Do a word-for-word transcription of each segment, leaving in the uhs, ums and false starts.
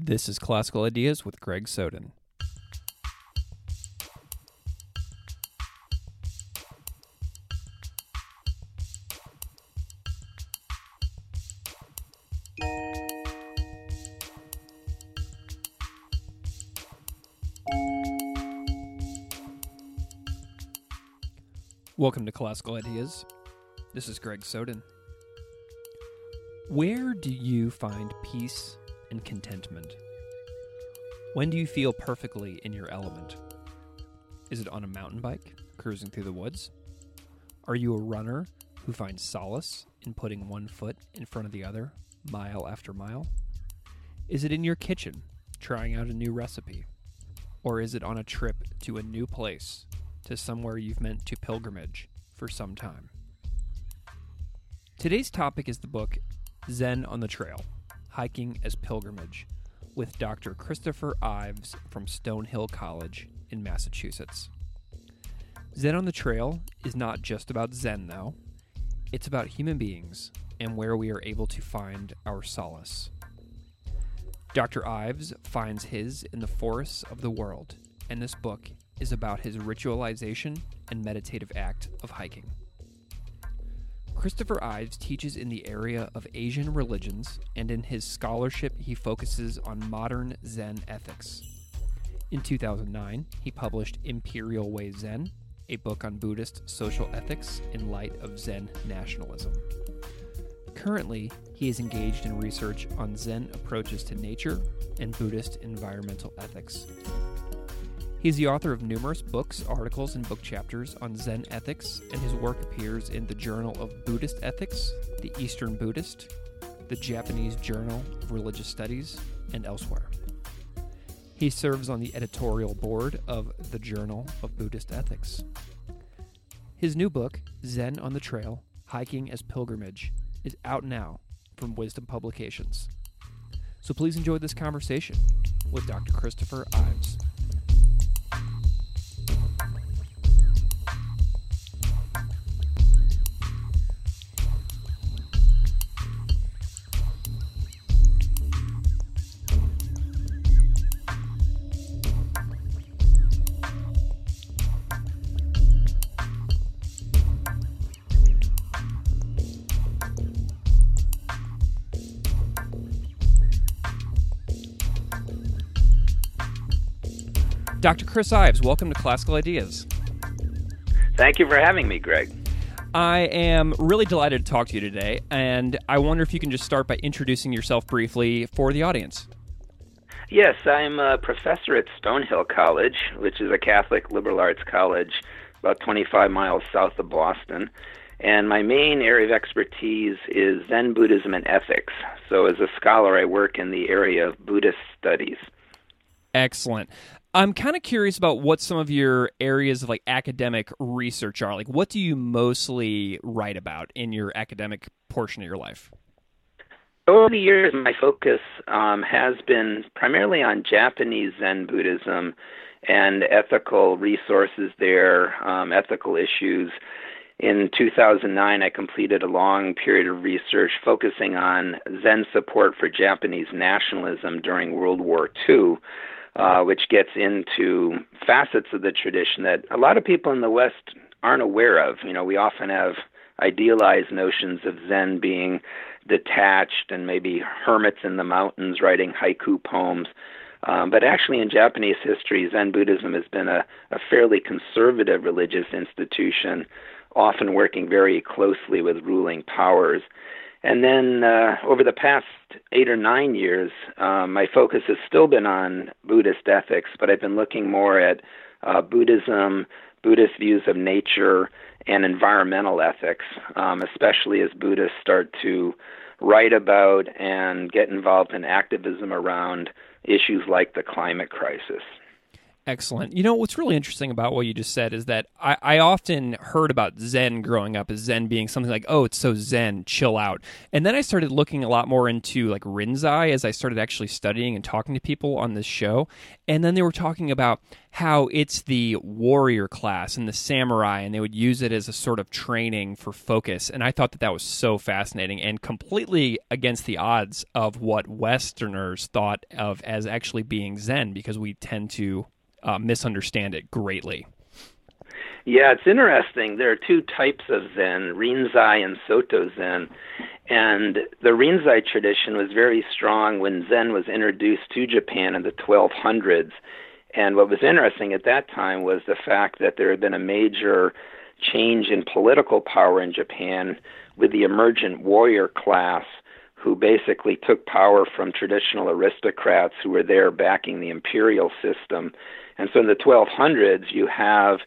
This is Classical Ideas with Greg Soden. Welcome to Classical Ideas. This is Greg Soden. Where do you find peace and contentment? When do you feel perfectly in your element? Is it on a mountain bike, cruising through the woods? Are you a runner who finds solace in putting one foot in front of the other, mile after mile? Is it in your kitchen, trying out a new recipe? Or is it on a trip to a new place, to somewhere you've meant to pilgrimage for some time? Today's topic is the book Zen on the Trail, Hiking as Pilgrimage, with Doctor Christopher Ives from Stonehill College in Massachusetts. Zen on the Trail is not just about Zen, though. It's about human beings and where we are able to find our solace. Doctor Ives finds his in the forests of the world, and this book is about his ritualization and meditative act of hiking. Christopher Ives teaches in the area of Asian religions, and in his scholarship he focuses on modern Zen ethics. In two thousand nine, he published Imperial Way Zen, a book on Buddhist social ethics in light of Zen nationalism. Currently, he is engaged in research on Zen approaches to nature and Buddhist environmental ethics. He's the author of numerous books, articles, and book chapters on Zen ethics, and his work appears in the Journal of Buddhist Ethics, the Eastern Buddhist, the Japanese Journal of Religious Studies, and elsewhere. He serves on the editorial board of the Journal of Buddhist Ethics. His new book, Zen on the Trail, Hiking as Pilgrimage, is out now from Wisdom Publications. So please enjoy this conversation with Doctor Christopher Ives. Doctor Chris Ives, welcome to Classical Ideas. Thank you for having me, Greg. I am really delighted to talk to you today, and I wonder if you can just start by introducing yourself briefly for the audience. Yes, I'm a professor at Stonehill College, which is a Catholic liberal arts college about twenty-five miles south of Boston, and my main area of expertise is Zen Buddhism and ethics. So as a scholar, I work in the area of Buddhist studies. Excellent. I'm kind of curious about what some of your areas of like academic research are. Like, what do you mostly write about in your academic portion of your life? Over the years, my focus um, has been primarily on Japanese Zen Buddhism and ethical resources there, um, ethical issues. In two thousand nine, I completed a long period of research focusing on Zen support for Japanese nationalism during World War Two, Uh, which gets into facets of the tradition that a lot of people in the West aren't aware of. You know, we often have idealized notions of Zen being detached and maybe hermits in the mountains writing haiku poems. Um, but actually in Japanese history, Zen Buddhism has been a, a fairly conservative religious institution, often working very closely with ruling powers. And then uh, over the past eight or nine years, um, my focus has still been on Buddhist ethics, but I've been looking more at uh, Buddhism, Buddhist views of nature, and environmental ethics, um, especially as Buddhists start to write about and get involved in activism around issues like the climate crisis. Excellent. You know, what's really interesting about what you just said is that I, I often heard about Zen growing up as Zen being something like, oh, it's so Zen, chill out. And then I started looking a lot more into like Rinzai as I started actually studying and talking to people on this show. And then they were talking about how it's the warrior class and the samurai, and they would use it as a sort of training for focus. And I thought that that was so fascinating and completely against the odds of what Westerners thought of as actually being Zen, because we tend to Uh, misunderstand it greatly. Yeah, it's interesting. There are two types of Zen, Rinzai and Soto Zen. And the Rinzai tradition was very strong when Zen was introduced to Japan in the twelve hundreds. And what was interesting at that time was the fact that there had been a major change in political power in Japan with the emergent warrior class, who basically took power from traditional aristocrats who were there backing the imperial system. And so in the twelve hundreds, you have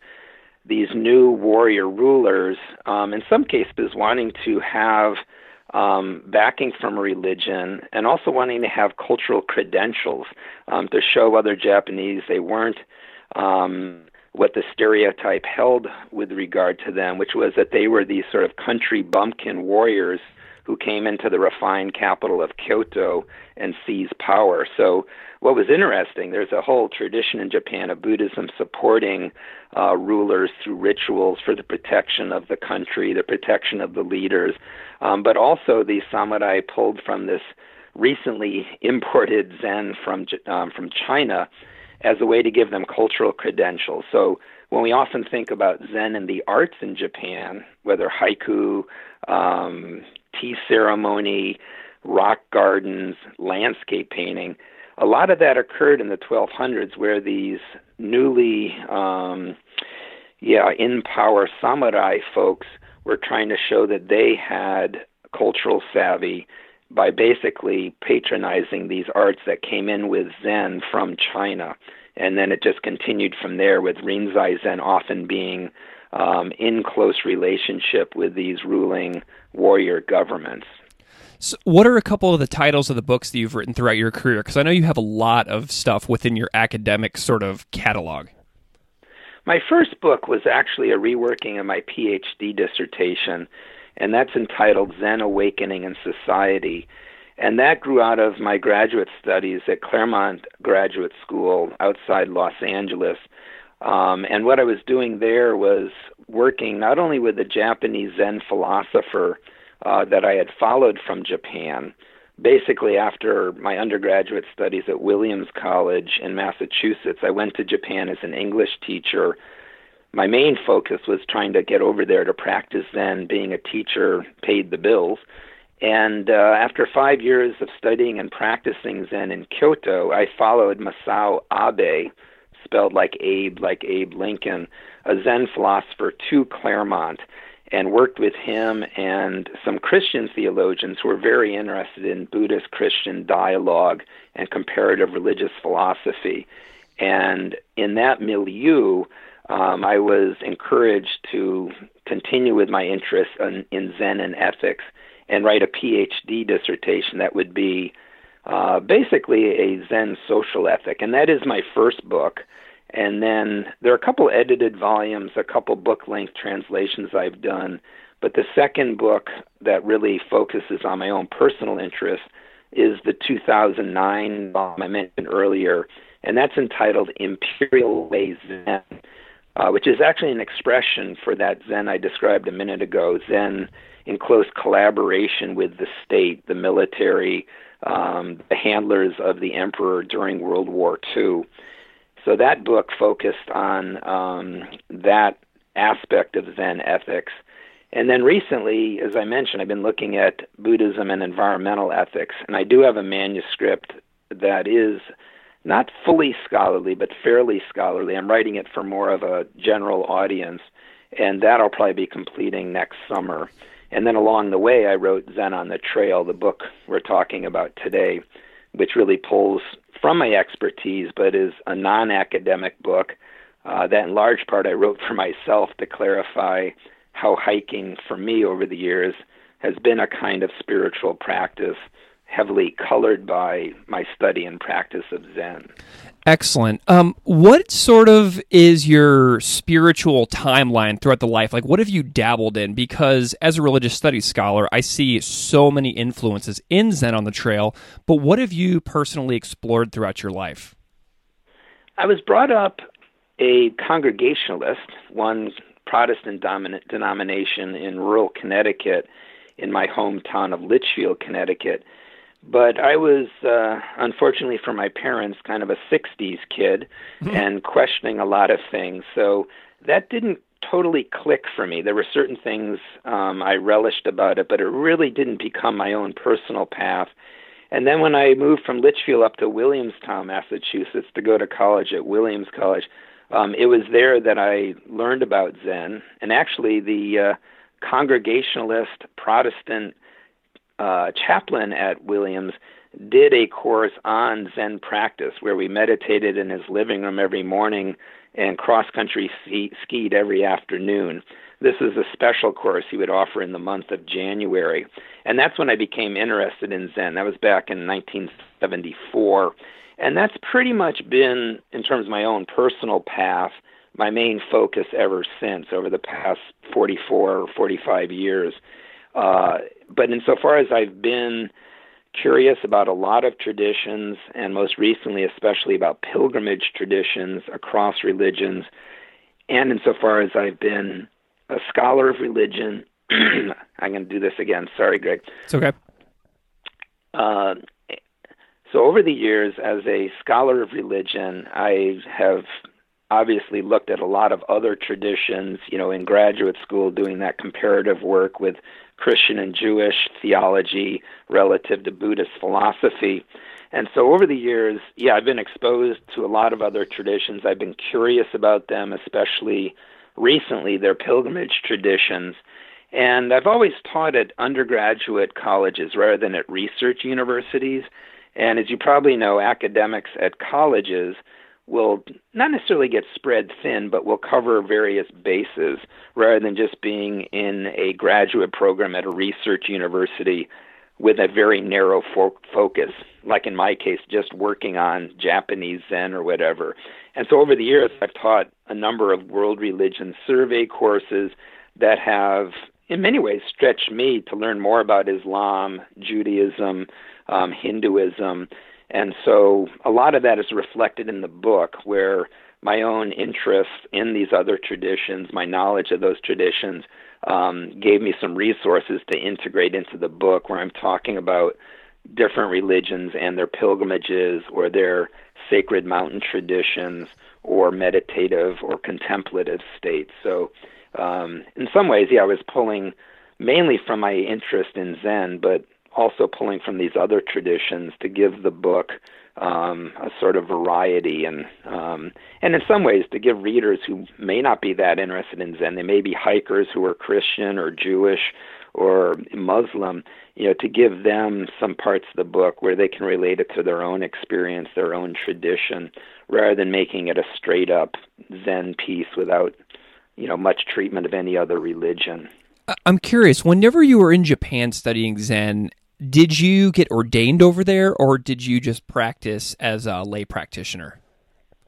these new warrior rulers, um, in some cases wanting to have um, backing from religion and also wanting to have cultural credentials um, to show other Japanese they weren't um, what the stereotype held with regard to them, which was that they were these sort of country bumpkin warriors who came into the refined capital of Kyoto and seized power. So what was interesting, there's a whole tradition in Japan of Buddhism supporting uh, rulers through rituals for the protection of the country, the protection of the leaders, um, but also these samurai pulled from this recently imported Zen from um, from China as a way to give them cultural credentials. So when we often think about Zen and the arts in Japan, whether haiku, um, tea ceremony, rock gardens, landscape painting, a lot of that occurred in the twelve hundreds, where these newly um, yeah, in power samurai folks were trying to show that they had cultural savvy by basically patronizing these arts that came in with Zen from China. And then it just continued from there, with Rinzai Zen often being um, in close relationship with these ruling warrior governments. So what are a couple of the titles of the books that you've written throughout your career? Because I know you have a lot of stuff within your academic sort of catalog. My first book was actually a reworking of my PhD dissertation, and that's entitled Zen Awakening in Society. And that grew out of my graduate studies at Claremont Graduate School outside Los Angeles. Um, and what I was doing there was working not only with a Japanese Zen philosopher uh, that I had followed from Japan. Basically, after my undergraduate studies at Williams College in Massachusetts, I went to Japan as an English teacher. My main focus was trying to get over there to practice Zen. Being a teacher paid the bills. And uh, after five years of studying and practicing Zen in Kyoto, I followed Masao Abe, spelled like Abe, like Abe Lincoln, a Zen philosopher, to Claremont, and worked with him and some Christian theologians who were very interested in Buddhist-Christian dialogue and comparative religious philosophy. And in that milieu, um, I was encouraged to continue with my interest in, in Zen and ethics, and write a PhD dissertation that would be uh, basically a Zen social ethic. And that is my first book. And then there are a couple edited volumes, a couple book-length translations I've done. But the second book that really focuses on my own personal interest is the two thousand nine volume I mentioned earlier, and that's entitled Imperial Way Zen, uh, which is actually an expression for that Zen I described a minute ago, Zen in close collaboration with the state, the military, um, the handlers of the emperor during World War Two. So that book focused on um, that aspect of Zen ethics. And then recently, as I mentioned, I've been looking at Buddhism and environmental ethics, and I do have a manuscript that is not fully scholarly, but fairly scholarly. I'm writing it for more of a general audience, and that I'll probably be completing next summer. And then along the way, I wrote Zen on the Trail, the book we're talking about today, which really pulls from my expertise, but is a non-academic book uh, that in large part I wrote for myself to clarify how hiking for me over the years has been a kind of spiritual practice heavily colored by my study and practice of Zen. Excellent. Um, what sort of is your spiritual timeline throughout the life? Like, what have you dabbled in? Because as a religious studies scholar, I see so many influences in Zen on the Trail, but what have you personally explored throughout your life? I was brought up a Congregationalist, one Protestant dominant denomination in rural Connecticut, in my hometown of Litchfield, Connecticut. But I was, uh, unfortunately for my parents, kind of a sixties kid mm-hmm. and questioning a lot of things. So that didn't totally click for me. There were certain things um, I relished about it, but it really didn't become my own personal path. And then when I moved from Litchfield up to Williamstown, Massachusetts, to go to college at Williams College, um, it was there that I learned about Zen. And actually the uh, Congregationalist Protestant Uh, chaplain at Williams did a course on Zen practice where we meditated in his living room every morning and cross-country ski- skied every afternoon. This is a special course he would offer in the month of January. And that's when I became interested in Zen. That was back in nineteen seventy-four. And that's pretty much been, in terms of my own personal path, my main focus ever since over the past forty-four or forty-five years. Uh, but insofar as I've been curious about a lot of traditions, and most recently especially about pilgrimage traditions across religions, and insofar as I've been a scholar of religion, I'm going to do this again, sorry, Greg. It's okay. Uh, so over the years, as a scholar of religion, I have obviously looked at a lot of other traditions, you know, in graduate school doing that comparative work with Christian and Jewish theology relative to Buddhist philosophy. And so over the years, yeah, I've been exposed to a lot of other traditions. I've been curious about them, especially recently, their pilgrimage traditions. And I've always taught at undergraduate colleges rather than at research universities. And as you probably know, academics at colleges will not necessarily get spread thin, but will cover various bases rather than just being in a graduate program at a research university with a very narrow fo- focus, like in my case, just working on Japanese Zen or whatever. And so over the years, I've taught a number of world religion survey courses that have, in many ways, stretched me to learn more about Islam, Judaism, um, Hinduism. And so a lot of that is reflected in the book, where my own interest in these other traditions, my knowledge of those traditions, um, gave me some resources to integrate into the book, where I'm talking about different religions and their pilgrimages or their sacred mountain traditions or meditative or contemplative states. So um, in some ways, yeah, I was pulling mainly from my interest in Zen, but also pulling from these other traditions to give the book um, a sort of variety and um, and in some ways to give readers who may not be that interested in Zen, they may be hikers who are Christian or Jewish or Muslim, you know, to give them some parts of the book where they can relate it to their own experience, their own tradition, rather than making it a straight up Zen piece without, you know, much treatment of any other religion. I'm curious, whenever you were in Japan studying Zen, did you get ordained over there, or did you just practice as a lay practitioner?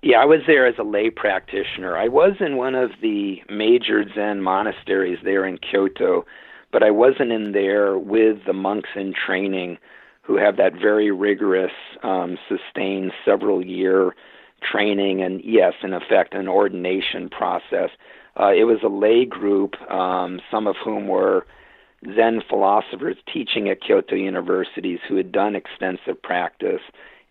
Yeah, I was there as a lay practitioner. I was in one of the major Zen monasteries there in Kyoto, but I wasn't in there with the monks in training who have that very rigorous, um, sustained several-year training and, yes, in effect, an ordination process. Uh, it was a lay group, um, some of whom were Zen philosophers teaching at Kyoto universities who had done extensive practice,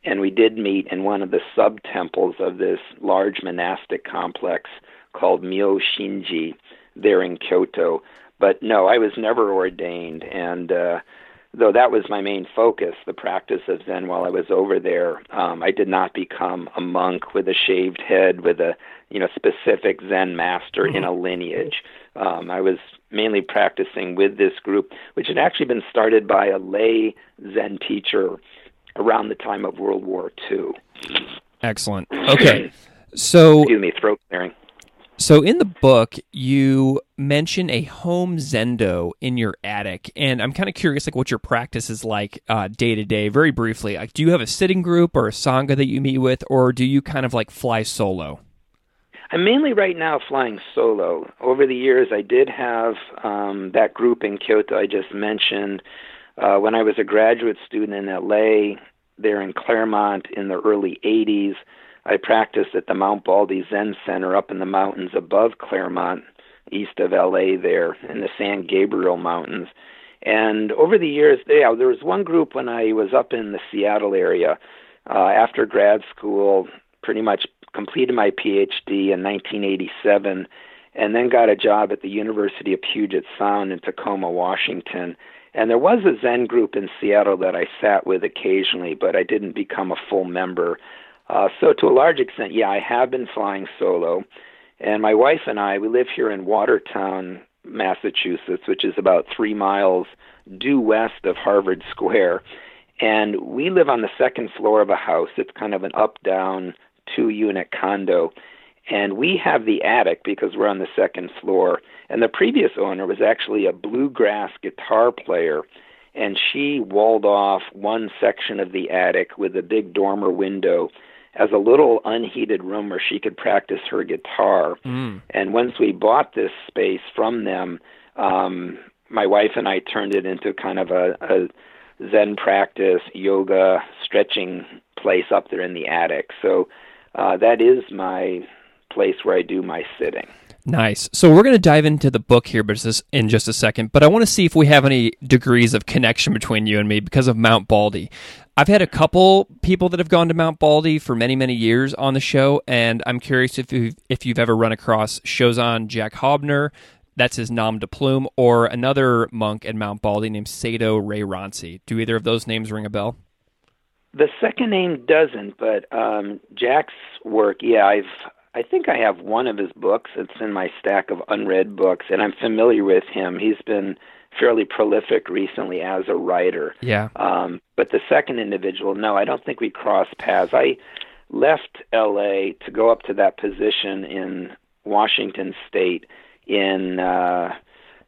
and we did meet in one of the sub-temples of this large monastic complex called Myoshinji there in Kyoto. But no, I was never ordained, and uh, though that was my main focus, the practice of Zen while I was over there, um, I did not become a monk with a shaved head, with a you know, specific Zen master in a lineage. Um, I was mainly practicing with this group, which had actually been started by a lay Zen teacher around the time of World War Two. Excellent. Okay. So, excuse me, throat clearing. So in the book, you mention a home zendo in your attic, and I'm kind of curious, like, what your practice is like uh, day to day. Very briefly, like, do you have a sitting group or a sangha that you meet with, or do you kind of like fly solo? I'm mainly right now flying solo. Over the years, I did have um, that group in Kyoto I just mentioned. Uh, when I was a graduate student in L A, there in Claremont in the early eighties, I practiced at the Mount Baldy Zen Center up in the mountains above Claremont, east of L A there, in the San Gabriel Mountains. And over the years, yeah, there was one group when I was up in the Seattle area uh, after grad school, pretty much completed my P H D in nineteen eighty-seven, and then got a job at the University of Puget Sound in Tacoma, Washington. And there was a Zen group in Seattle that I sat with occasionally, but I didn't become a full member. Uh, so to a large extent, yeah, I have been flying solo. And my wife and I, we live here in Watertown, Massachusetts, which is about three miles due west of Harvard Square. And we live on the second floor of a house. It's kind of an up-down, two-unit condo. And we have the attic because we're on the second floor. And the previous owner was actually a bluegrass guitar player. And she walled off one section of the attic with a big dormer window as a little unheated room where she could practice her guitar. Mm. And once we bought this space from them, um, my wife and I turned it into kind of a, a Zen practice, yoga, stretching place up there in the attic. So uh, that is my place where I do my sitting. Nice. So we're going to dive into the book here in just a second, but I want to see if we have any degrees of connection between you and me because of Mount Baldy. I've had a couple people that have gone to Mount Baldy for many, many years on the show, and I'm curious if you've, if you've ever run across Shosan Jack Hobner, that's his nom de plume, or another monk at Mount Baldy named Sato Ray Ronci. Do either of those names ring a bell? The second name doesn't, but um, Jack's work, yeah, I've... I think I have one of his books. It's in my stack of unread books, and I'm familiar with him. He's been fairly prolific recently as a writer. Yeah. Um, but the second individual, no, I don't think we crossed paths. I left L A to go up to that position in Washington State in, uh,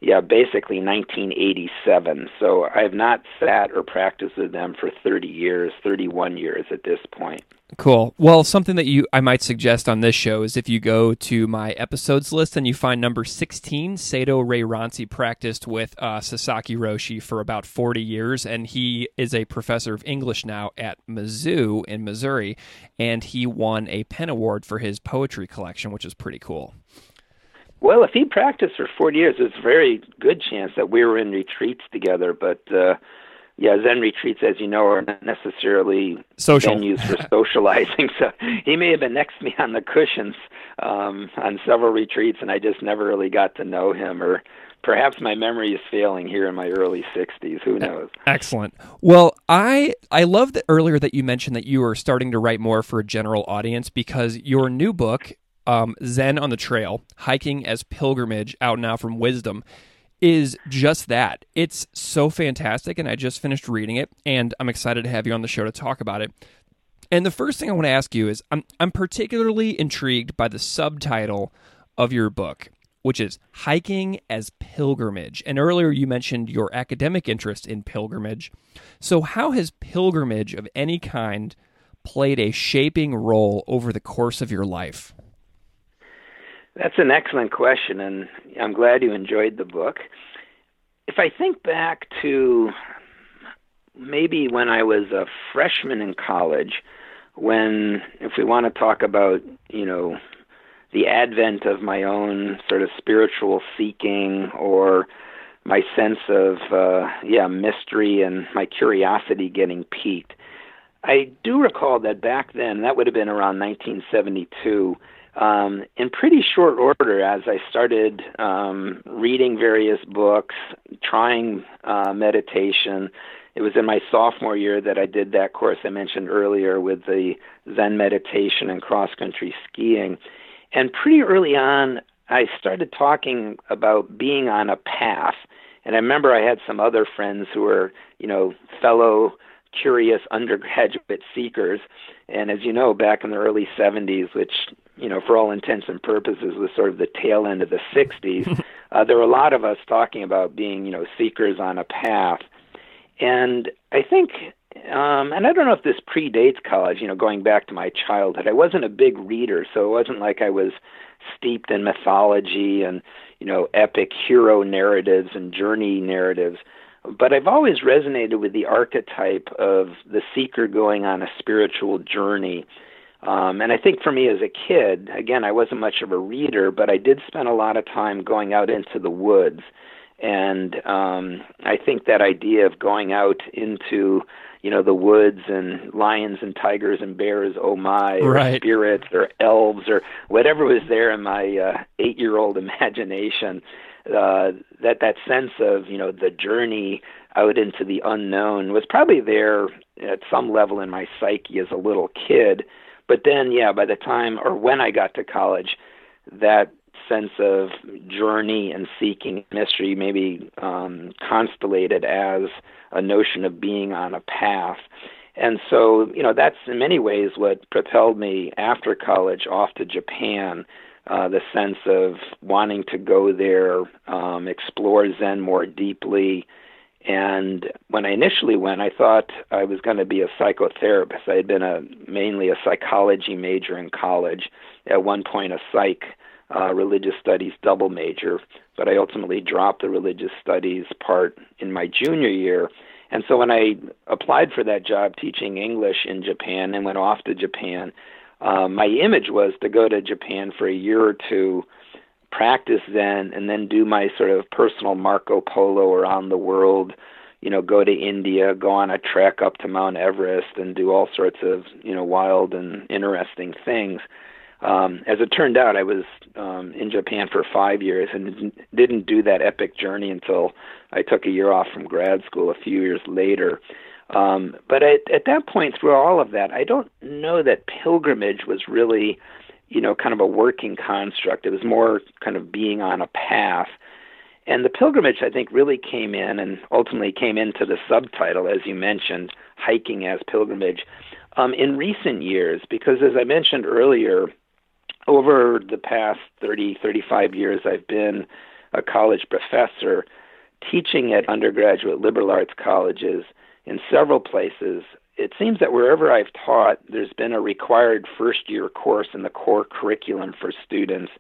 yeah, basically nineteen eighty-seven. So I have not sat or practiced with them for thirty years, thirty-one years at this point. Cool. Well, something that you I might suggest on this show is if you go to my episodes list and you find number sixteen, Sato Ray Ronci practiced with uh, Sasaki Roshi for about forty years, and he is a professor of English now at Mizzou in Missouri, and he won a Penn Award for his poetry collection, which is pretty cool. Well, if he practiced for forty years, there's a very good chance that we were in retreats together, but... Uh... Yeah, Zen retreats, as you know, are not necessarily Social. venues for socializing. So he may have been next to me on the cushions um, on several retreats, and I just never really got to know him, or perhaps my memory is failing here in my early sixties. Who knows? Excellent. Well, I I love that earlier that you mentioned that you were starting to write more for a general audience, because your new book, um, Zen on the Trail, Hiking as Pilgrimage, out now from Wisdom, is just that. It's so fantastic, and I just finished reading it, and I'm excited to have you on the show to talk about it. And the first thing I want to ask you is, I'm I'm particularly intrigued by the subtitle of your book, which is Hiking as Pilgrimage. And earlier you mentioned your academic interest in pilgrimage. So how has pilgrimage of any kind played a shaping role over the course of your life? That's an excellent question, and I'm glad you enjoyed the book. If I think back to maybe when I was a freshman in college, when, if we want to talk about, you know, the advent of my own sort of spiritual seeking or my sense of, uh, yeah, mystery and my curiosity getting piqued, I do recall that back then, that would have been around nineteen seventy-two, Um, in pretty short order, as I started um, reading various books, trying uh, meditation, it was in my sophomore year that I did that course I mentioned earlier with the Zen meditation and cross-country skiing. And pretty early on, I started talking about being on a path. And I remember I had some other friends who were, you know, fellow curious undergraduate seekers. And as you know, back in the early seventies, which you know, for all intents and purposes, was sort of the tail end of the sixties, uh, there were a lot of us talking about being, you know, seekers on a path. And I think, um, and I don't know if this predates college, you know, going back to my childhood, I wasn't a big reader, so it wasn't like I was steeped in mythology and, you know, epic hero narratives and journey narratives. But I've always resonated with the archetype of the seeker going on a spiritual journey. Um, and I think for me as a kid, again, I wasn't much of a reader, but I did spend a lot of time going out into the woods. And um, I think that idea of going out into, you know, the woods and lions and tigers and bears, oh my, right. or spirits or elves or whatever was there in my uh, eight-year-old imagination, uh, that that sense of, you know, the journey out into the unknown was probably there at some level in my psyche as a little kid. But then, yeah, by the time or when I got to college, that sense of journey and seeking mystery maybe um, constellated as a notion of being on a path. And so, you know, that's in many ways what propelled me after college off to Japan, uh, the sense of wanting to go there, um, explore Zen more deeply. And when I initially went, I thought I was going to be a psychotherapist. I had been a mainly a psychology major in college, at one point a psych uh, religious studies double major, but I ultimately dropped the religious studies part in my junior year. And so when I applied for that job teaching English in Japan and went off to Japan, uh, my image was to go to Japan for a year or two, practice Zen, and then do my sort of personal Marco Polo around the world, you know, go to India, go on a trek up to Mount Everest, and do all sorts of, you know, wild and interesting things. Um, as it turned out, I was um, in Japan for five years and didn't do that epic journey until I took a year off from grad school a few years later. Um, but at, at that point, through all of that, I don't know that pilgrimage was really, you know, kind of a working construct. It was more kind of being on a path. And the pilgrimage, I think, really came in and ultimately came into the subtitle, as you mentioned, hiking as pilgrimage, um, in recent years, because as I mentioned earlier, over the past thirty, thirty-five years, I've been a college professor teaching at undergraduate liberal arts colleges in several places. It seems that wherever I've taught, there's been a required first-year course in the core curriculum for students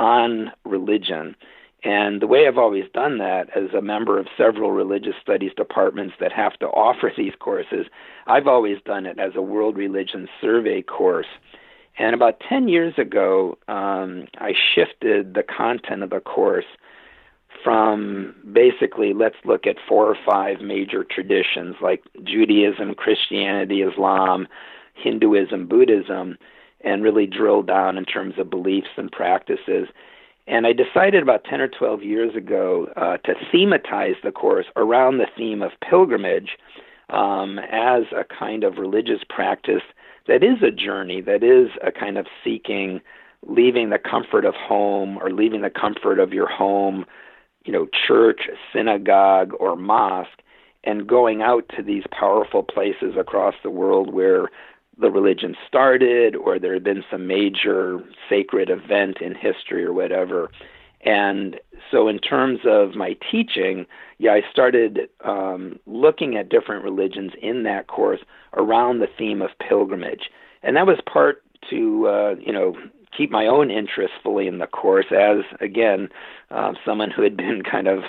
on religion. And the way I've always done that, as a member of several religious studies departments that have to offer these courses, I've always done it as a world religion survey course. And about ten years ago, um, I shifted the content of the course from basically let's look at four or five major traditions like Judaism, Christianity, Islam, Hinduism, Buddhism, and really drill down in terms of beliefs and practices. And I decided about ten or twelve years ago uh, to thematize the course around the theme of pilgrimage um, as a kind of religious practice that is a journey, that is a kind of seeking, leaving the comfort of home or leaving the comfort of your home, you know, church, synagogue, or mosque, and going out to these powerful places across the world where the religion started or there had been some major sacred event in history or whatever. And so in terms of my teaching, yeah, I started um, looking at different religions in that course around the theme of pilgrimage. And that was part to, uh, you know, keep my own interest fully in the course as, again, uh, someone who had been kind of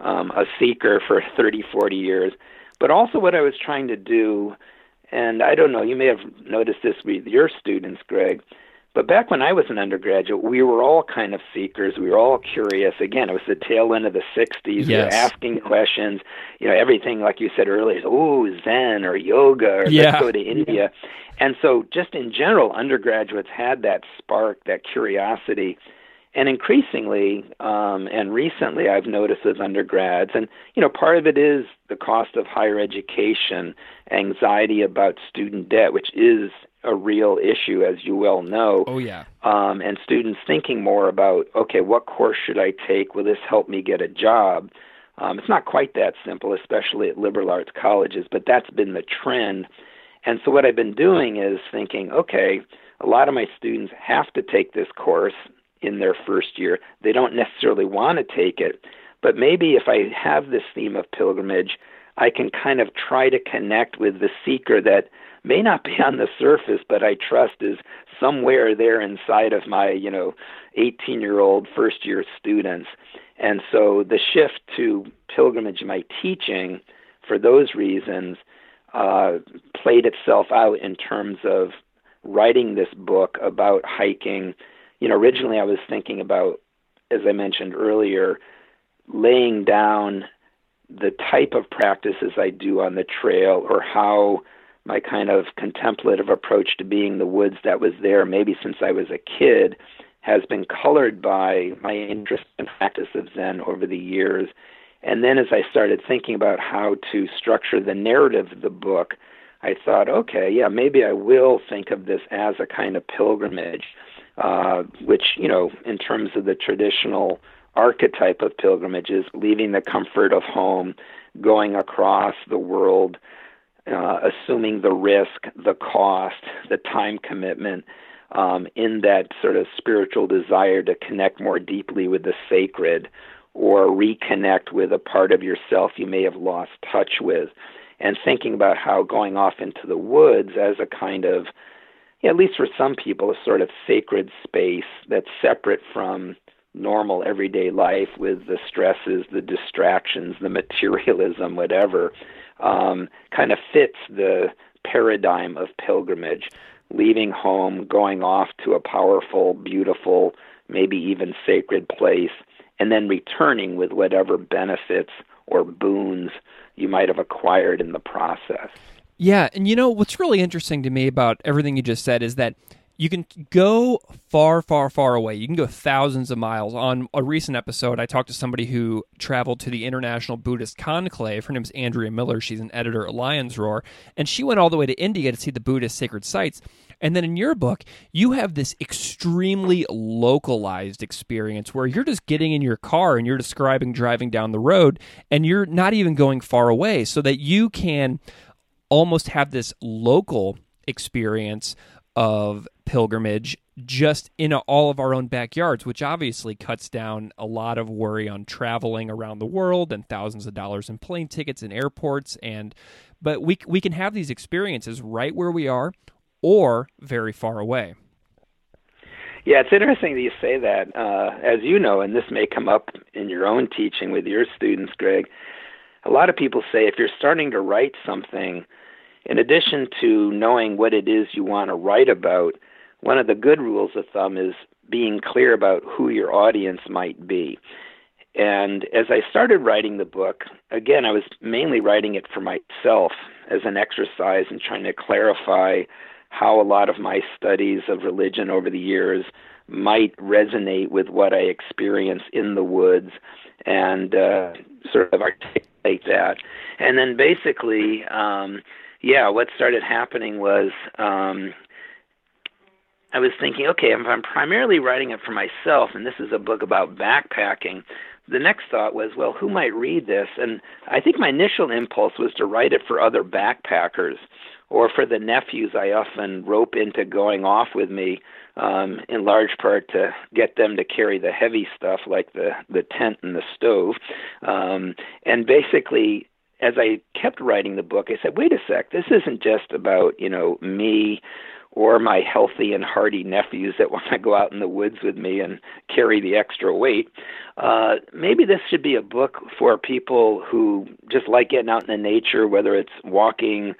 um, a seeker for thirty, forty years. But also what I was trying to do, and I don't know, you may have noticed this with your students, Greg, but back when I was an undergraduate, we were all kind of seekers. We were all curious. Again, it was the tail end of the sixties. Yes. We were asking questions. You know, everything, like you said earlier, is, oh, Zen or yoga or yeah. let's go to India. Yeah. And so just in general, undergraduates had that spark, that curiosity. And increasingly, um, and recently, I've noticed as undergrads, and, you know, part of it is the cost of higher education, anxiety about student debt, which is a real issue, as you well know. Oh, yeah. Um, and students thinking more about, okay, what course should I take? Will this help me get a job? Um, it's not quite that simple, especially at liberal arts colleges, but that's been the trend. And so what I've been doing is thinking, okay, a lot of my students have to take this course in their first year. They don't necessarily want to take it, but maybe if I have this theme of pilgrimage, I can kind of try to connect with the seeker that may not be on the surface, but I trust is somewhere there inside of my, you know, eighteen-year-old first-year students. And so the shift to pilgrimage in my teaching, for those reasons, uh, played itself out in terms of writing this book about hiking. You know, originally I was thinking about, as I mentioned earlier, laying down the type of practices I do on the trail, or how my kind of contemplative approach to being the woods that was there, maybe since I was a kid, has been colored by my interest and practice of Zen over the years. And then as I started thinking about how to structure the narrative of the book, I thought, okay, yeah, maybe I will think of this as a kind of pilgrimage, uh, which, you know, in terms of the traditional archetype of pilgrimages, leaving the comfort of home, going across the world, uh, assuming the risk, the cost, the time commitment, um, in that sort of spiritual desire to connect more deeply with the sacred, or reconnect with a part of yourself you may have lost touch with. And thinking about how going off into the woods as a kind of, at least for some people, a sort of sacred space that's separate from normal everyday life with the stresses, the distractions, the materialism, whatever, um, kind of fits the paradigm of pilgrimage. Leaving home, going off to a powerful, beautiful, maybe even sacred place, and then returning with whatever benefits or boons you might have acquired in the process. Yeah, and you know, what's really interesting to me about everything you just said is that you can go far, far, far away. You can go thousands of miles. On a recent episode, I talked to somebody who traveled to the International Buddhist Conclave. Her name's Andrea Miller. She's an editor at Lion's Roar. And she went all the way to India to see the Buddhist sacred sites. And then in your book, you have this extremely localized experience where you're just getting in your car and you're describing driving down the road, and you're not even going far away, so that you can almost have this local experience of pilgrimage just in all of our own backyards, which obviously cuts down a lot of worry on traveling around the world and thousands of dollars in plane tickets and airports. And but we we can have these experiences right where we are or very far away. Yeah, it's interesting that you say that. Uh, as you know, and this may come up in your own teaching with your students, Greg, a lot of people say if you're starting to write something, in addition to knowing what it is you want to write about, one of the good rules of thumb is being clear about who your audience might be. And as I started writing the book, again, I was mainly writing it for myself as an exercise in trying to clarify how a lot of my studies of religion over the years might resonate with what I experience in the woods and uh, sort of articulate that. And then basically, um, yeah, what started happening was um, I was thinking, okay, if I'm primarily writing it for myself, and this is a book about backpacking, the next thought was, well, who might read this? And I think my initial impulse was to write it for other backpackers or for the nephews I often rope into going off with me, um, in large part to get them to carry the heavy stuff like the, the tent and the stove. Um, and basically, as I kept writing the book, I said, wait a sec, this isn't just about, you know, me or my healthy and hardy nephews that want to go out in the woods with me and carry the extra weight. Uh, maybe this should be a book for people who just like getting out in the nature, whether it's walking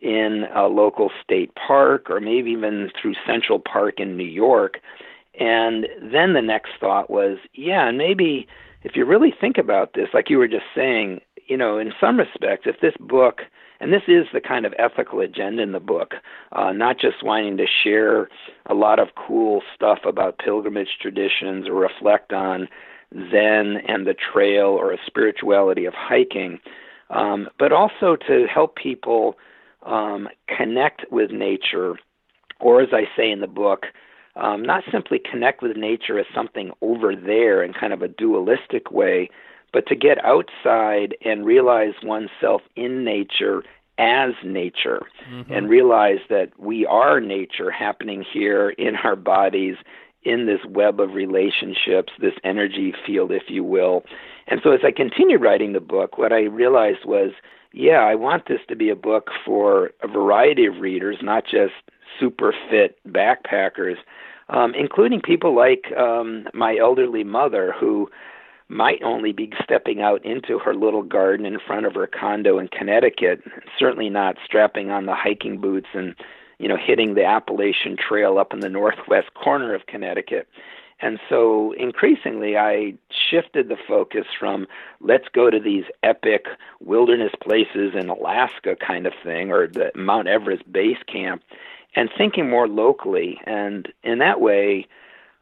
in a local state park or maybe even through Central Park in New York. And then the next thought was, yeah, and maybe if you really think about this, like you were just saying, you know, in some respects, if this book, and this is the kind of ethical agenda in the book, uh, not just wanting to share a lot of cool stuff about pilgrimage traditions or reflect on Zen and the trail or a spirituality of hiking, um, but also to help people Um, connect with nature, or as I say in the book, um, not simply connect with nature as something over there in kind of a dualistic way, but to get outside and realize oneself in nature as nature, mm-hmm. and realize that we are nature happening here in our bodies, in this web of relationships, this energy field, if you will. And so as I continued writing the book, what I realized was, yeah, I want this to be a book for a variety of readers, not just super fit backpackers, um, including people like um, my elderly mother, who might only be stepping out into her little garden in front of her condo in Connecticut, certainly not strapping on the hiking boots and, you know, hitting the Appalachian Trail up in the northwest corner of Connecticut. And so increasingly I shifted the focus from let's go to these epic wilderness places in Alaska kind of thing, or the Mount Everest base camp, and thinking more locally. And in that way,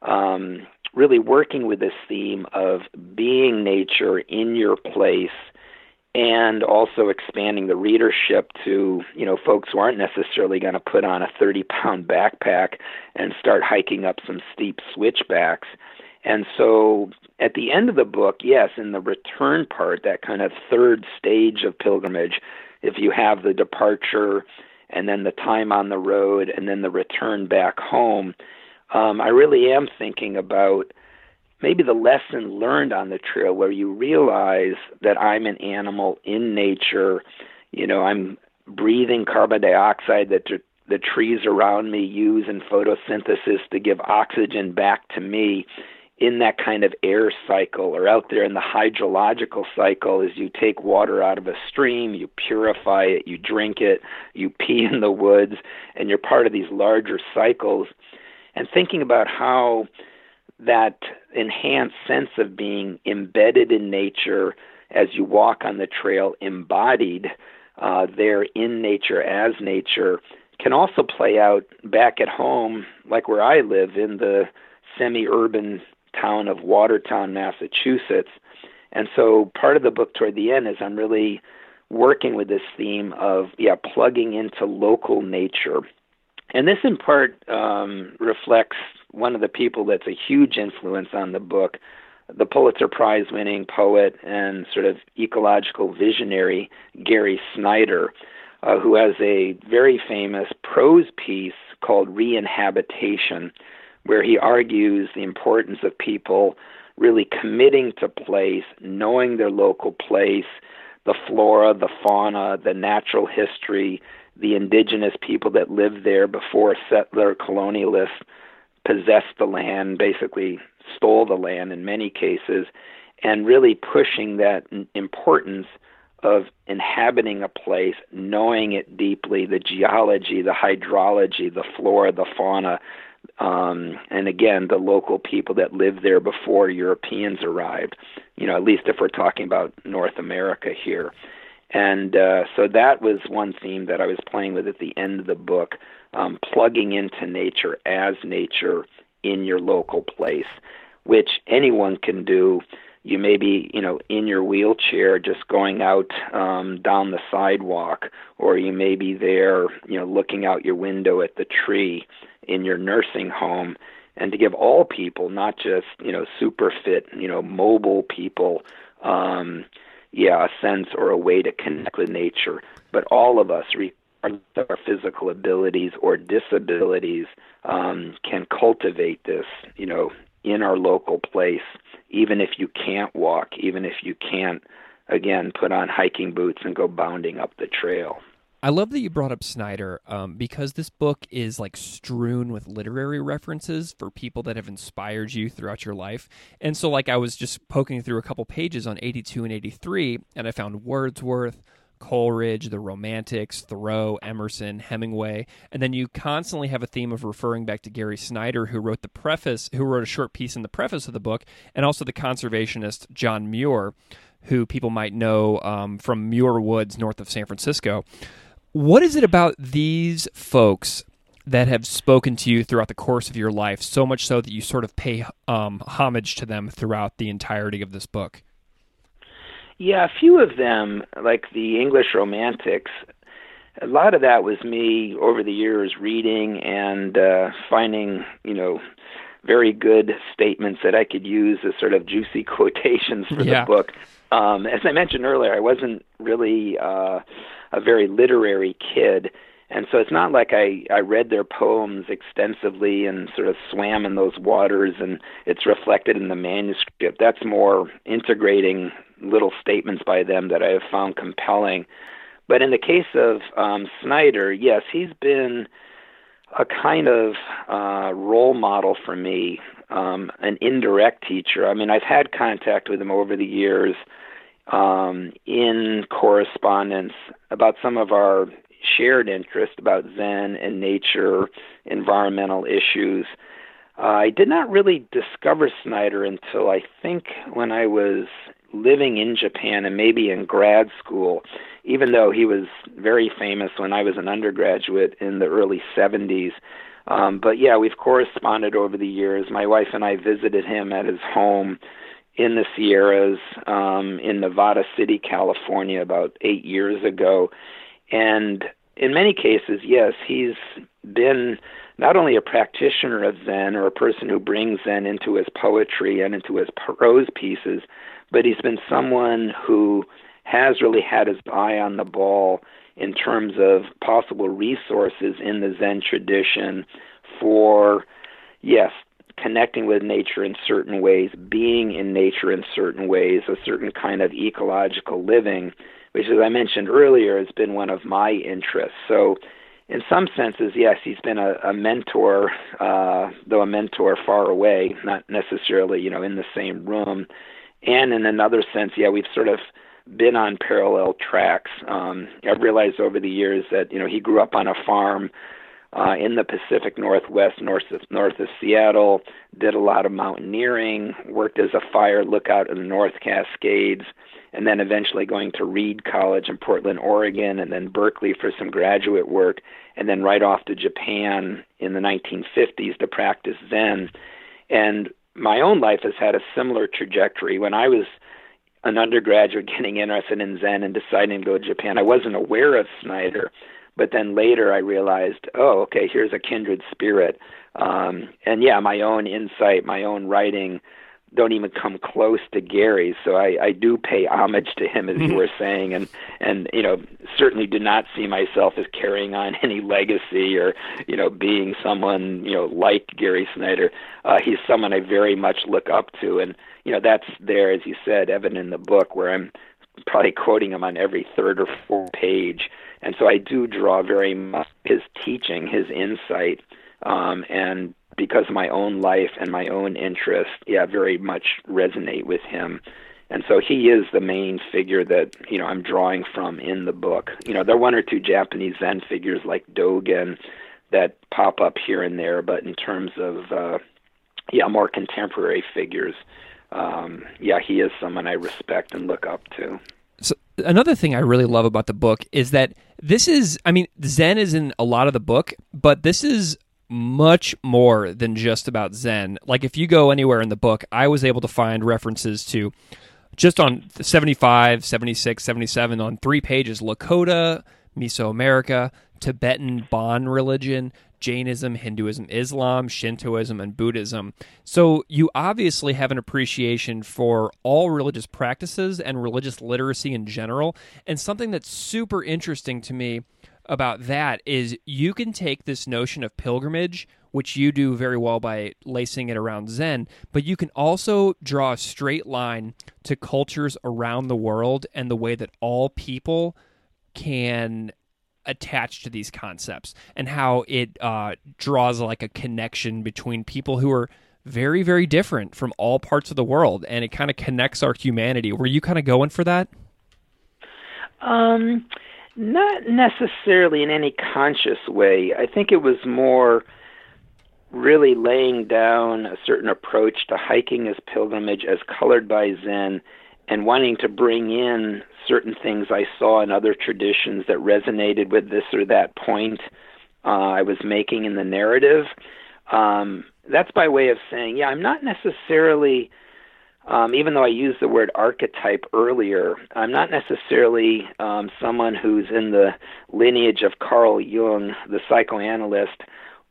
um, really working with this theme of being nature in your place, and also expanding the readership to, you know, folks who aren't necessarily going to put on a thirty-pound backpack and start hiking up some steep switchbacks. And so at the end of the book, yes, in the return part, that kind of third stage of pilgrimage, if you have the departure and then the time on the road and then the return back home, um, I really am thinking about maybe the lesson learned on the trail, where you realize that I'm an animal in nature. You know, I'm breathing carbon dioxide that tr- the trees around me use in photosynthesis to give oxygen back to me in that kind of air cycle, or out there in the hydrological cycle, as you take water out of a stream, you purify it, you drink it, you pee in the woods, and you're part of these larger cycles. And thinking about how that enhanced sense of being embedded in nature as you walk on the trail, embodied uh, there in nature as nature, can also play out back at home, like where I live in the semi-urban town of Watertown, Massachusetts. And so part of the book toward the end is I'm really working with this theme of, yeah, plugging into local nature. And this in part um, reflects one of the people that's a huge influence on the book, the Pulitzer Prize-winning poet and sort of ecological visionary Gary Snyder, uh, who has a very famous prose piece called Reinhabitation, where he argues the importance of people really committing to place, knowing their local place, the flora, the fauna, the natural history, the indigenous people that lived there before settler colonialists possessed the land, basically stole the land in many cases, and really pushing that importance of inhabiting a place, knowing it deeply, the geology, the hydrology, the flora, the fauna, um, and again, the local people that lived there before Europeans arrived, you know, at least if we're talking about North America here. And uh, so that was one theme that I was playing with at the end of the book, um, plugging into nature as nature in your local place, which anyone can do. You may be, you know, in your wheelchair just going out um, down the sidewalk, or you may be there, you know, looking out your window at the tree in your nursing home. And to give all people, not just, you know, super fit, you know, mobile people, um, yeah, a sense or a way to connect with nature. But all of us, regardless of our physical abilities or disabilities, um, can cultivate this, you know, in our local place, even if you can't walk, even if you can't, again, put on hiking boots and go bounding up the trail. I love that you brought up Snyder, um, because this book is like strewn with literary references for people that have inspired you throughout your life. And so like I was just poking through a couple pages on eighty-two and eighty-three, and I found Wordsworth, Coleridge, the Romantics, Thoreau, Emerson, Hemingway, and then you constantly have a theme of referring back to Gary Snyder, who wrote the preface, who wrote a short piece in the preface of the book, and also the conservationist John Muir, who people might know um, from Muir Woods north of San Francisco. What is it about these folks that have spoken to you throughout the course of your life, so much so that you sort of pay um, homage to them throughout the entirety of this book? Yeah, a few of them, like the English Romantics, a lot of that was me over the years reading and uh, finding, you know, very good statements that I could use as sort of juicy quotations for yeah. the book. Um, as I mentioned earlier, I wasn't really uh, a very literary kid. And so it's not like I, I read their poems extensively and sort of swam in those waters and it's reflected in the manuscript. That's more integrating little statements by them that I have found compelling. But in the case of um, Snyder, yes, he's been a kind of uh, role model for me, um, an indirect teacher. I mean, I've had contact with him over the years um, in correspondence about some of our shared interest about Zen and nature, environmental issues. Uh, I did not really discover Snyder until I think when I was living in Japan and maybe in grad school, even though he was very famous when I was an undergraduate in the early seventies. Um, but yeah, we've corresponded over the years. My wife and I visited him at his home in the Sierras um, in Nevada City, California, about eight years ago. And in many cases, yes, he's been not only a practitioner of Zen or a person who brings Zen into his poetry and into his prose pieces, but he's been someone who has really had his eye on the ball in terms of possible resources in the Zen tradition for, yes, connecting with nature in certain ways, being in nature in certain ways, a certain kind of ecological living, which, as I mentioned earlier, has been one of my interests. So in some senses, yes, he's been a, a mentor, uh, though a mentor far away, not necessarily, you know, in the same room. And in another sense, yeah, we've sort of been on parallel tracks. Um, I've realized over the years that, you know, he grew up on a farm uh, in the Pacific Northwest, north of, north of Seattle, did a lot of mountaineering, worked as a fire lookout in the North Cascades, and then eventually going to Reed College in Portland, Oregon, and then Berkeley for some graduate work, and then right off to Japan in the nineteen fifties to practice Zen. And my own life has had a similar trajectory. When I was an undergraduate getting interested in Zen and deciding to go to Japan, I wasn't aware of Snyder, but then later I realized, oh, okay, here's a kindred spirit. Um, and yeah, my own insight, my own writing don't even come close to Gary's. So I, I do pay homage to him, as you were saying, and, and, you know, certainly do not see myself as carrying on any legacy or, you know, being someone, you know, like Gary Snyder. Uh, he's someone I very much look up to. And, you know, that's there, as you said, evident in the book, where I'm probably quoting him on every third or fourth page. And so I do draw very much his teaching, his insight, um, and because my own life and my own interests, yeah, very much resonate with him. And so he is the main figure that, you know, I'm drawing from in the book. You know, there are one or two Japanese Zen figures like Dogen that pop up here and there, but in terms of, uh, yeah, more contemporary figures, um, yeah, he is someone I respect and look up to. So another thing I really love about the book is that this is, I mean, Zen is in a lot of the book, but this is much more than just about Zen. Like, if you go anywhere in the book, I was able to find references to, just on seventy-five, seventy-six, seventy-seven, on three pages, Lakota, Mesoamerica, Tibetan Bon religion, Jainism, Hinduism, Islam, Shintoism, and Buddhism. So you obviously have an appreciation for all religious practices and religious literacy in general. And something that's super interesting to me about that is you can take this notion of pilgrimage, which you do very well by lacing it around Zen, but you can also draw a straight line to cultures around the world and the way that all people can attach to these concepts and how it uh, draws like a connection between people who are very, very different from all parts of the world, and it kind of connects our humanity. Were you kind of going for that? Um... Not necessarily in any conscious way. I think it was more really laying down a certain approach to hiking as pilgrimage as colored by Zen and wanting to bring in certain things I saw in other traditions that resonated with this or that point uh, I was making in the narrative. Um, that's by way of saying, yeah, I'm not necessarily... Um, even though I used the word archetype earlier, I'm not necessarily um, someone who's in the lineage of Carl Jung, the psychoanalyst,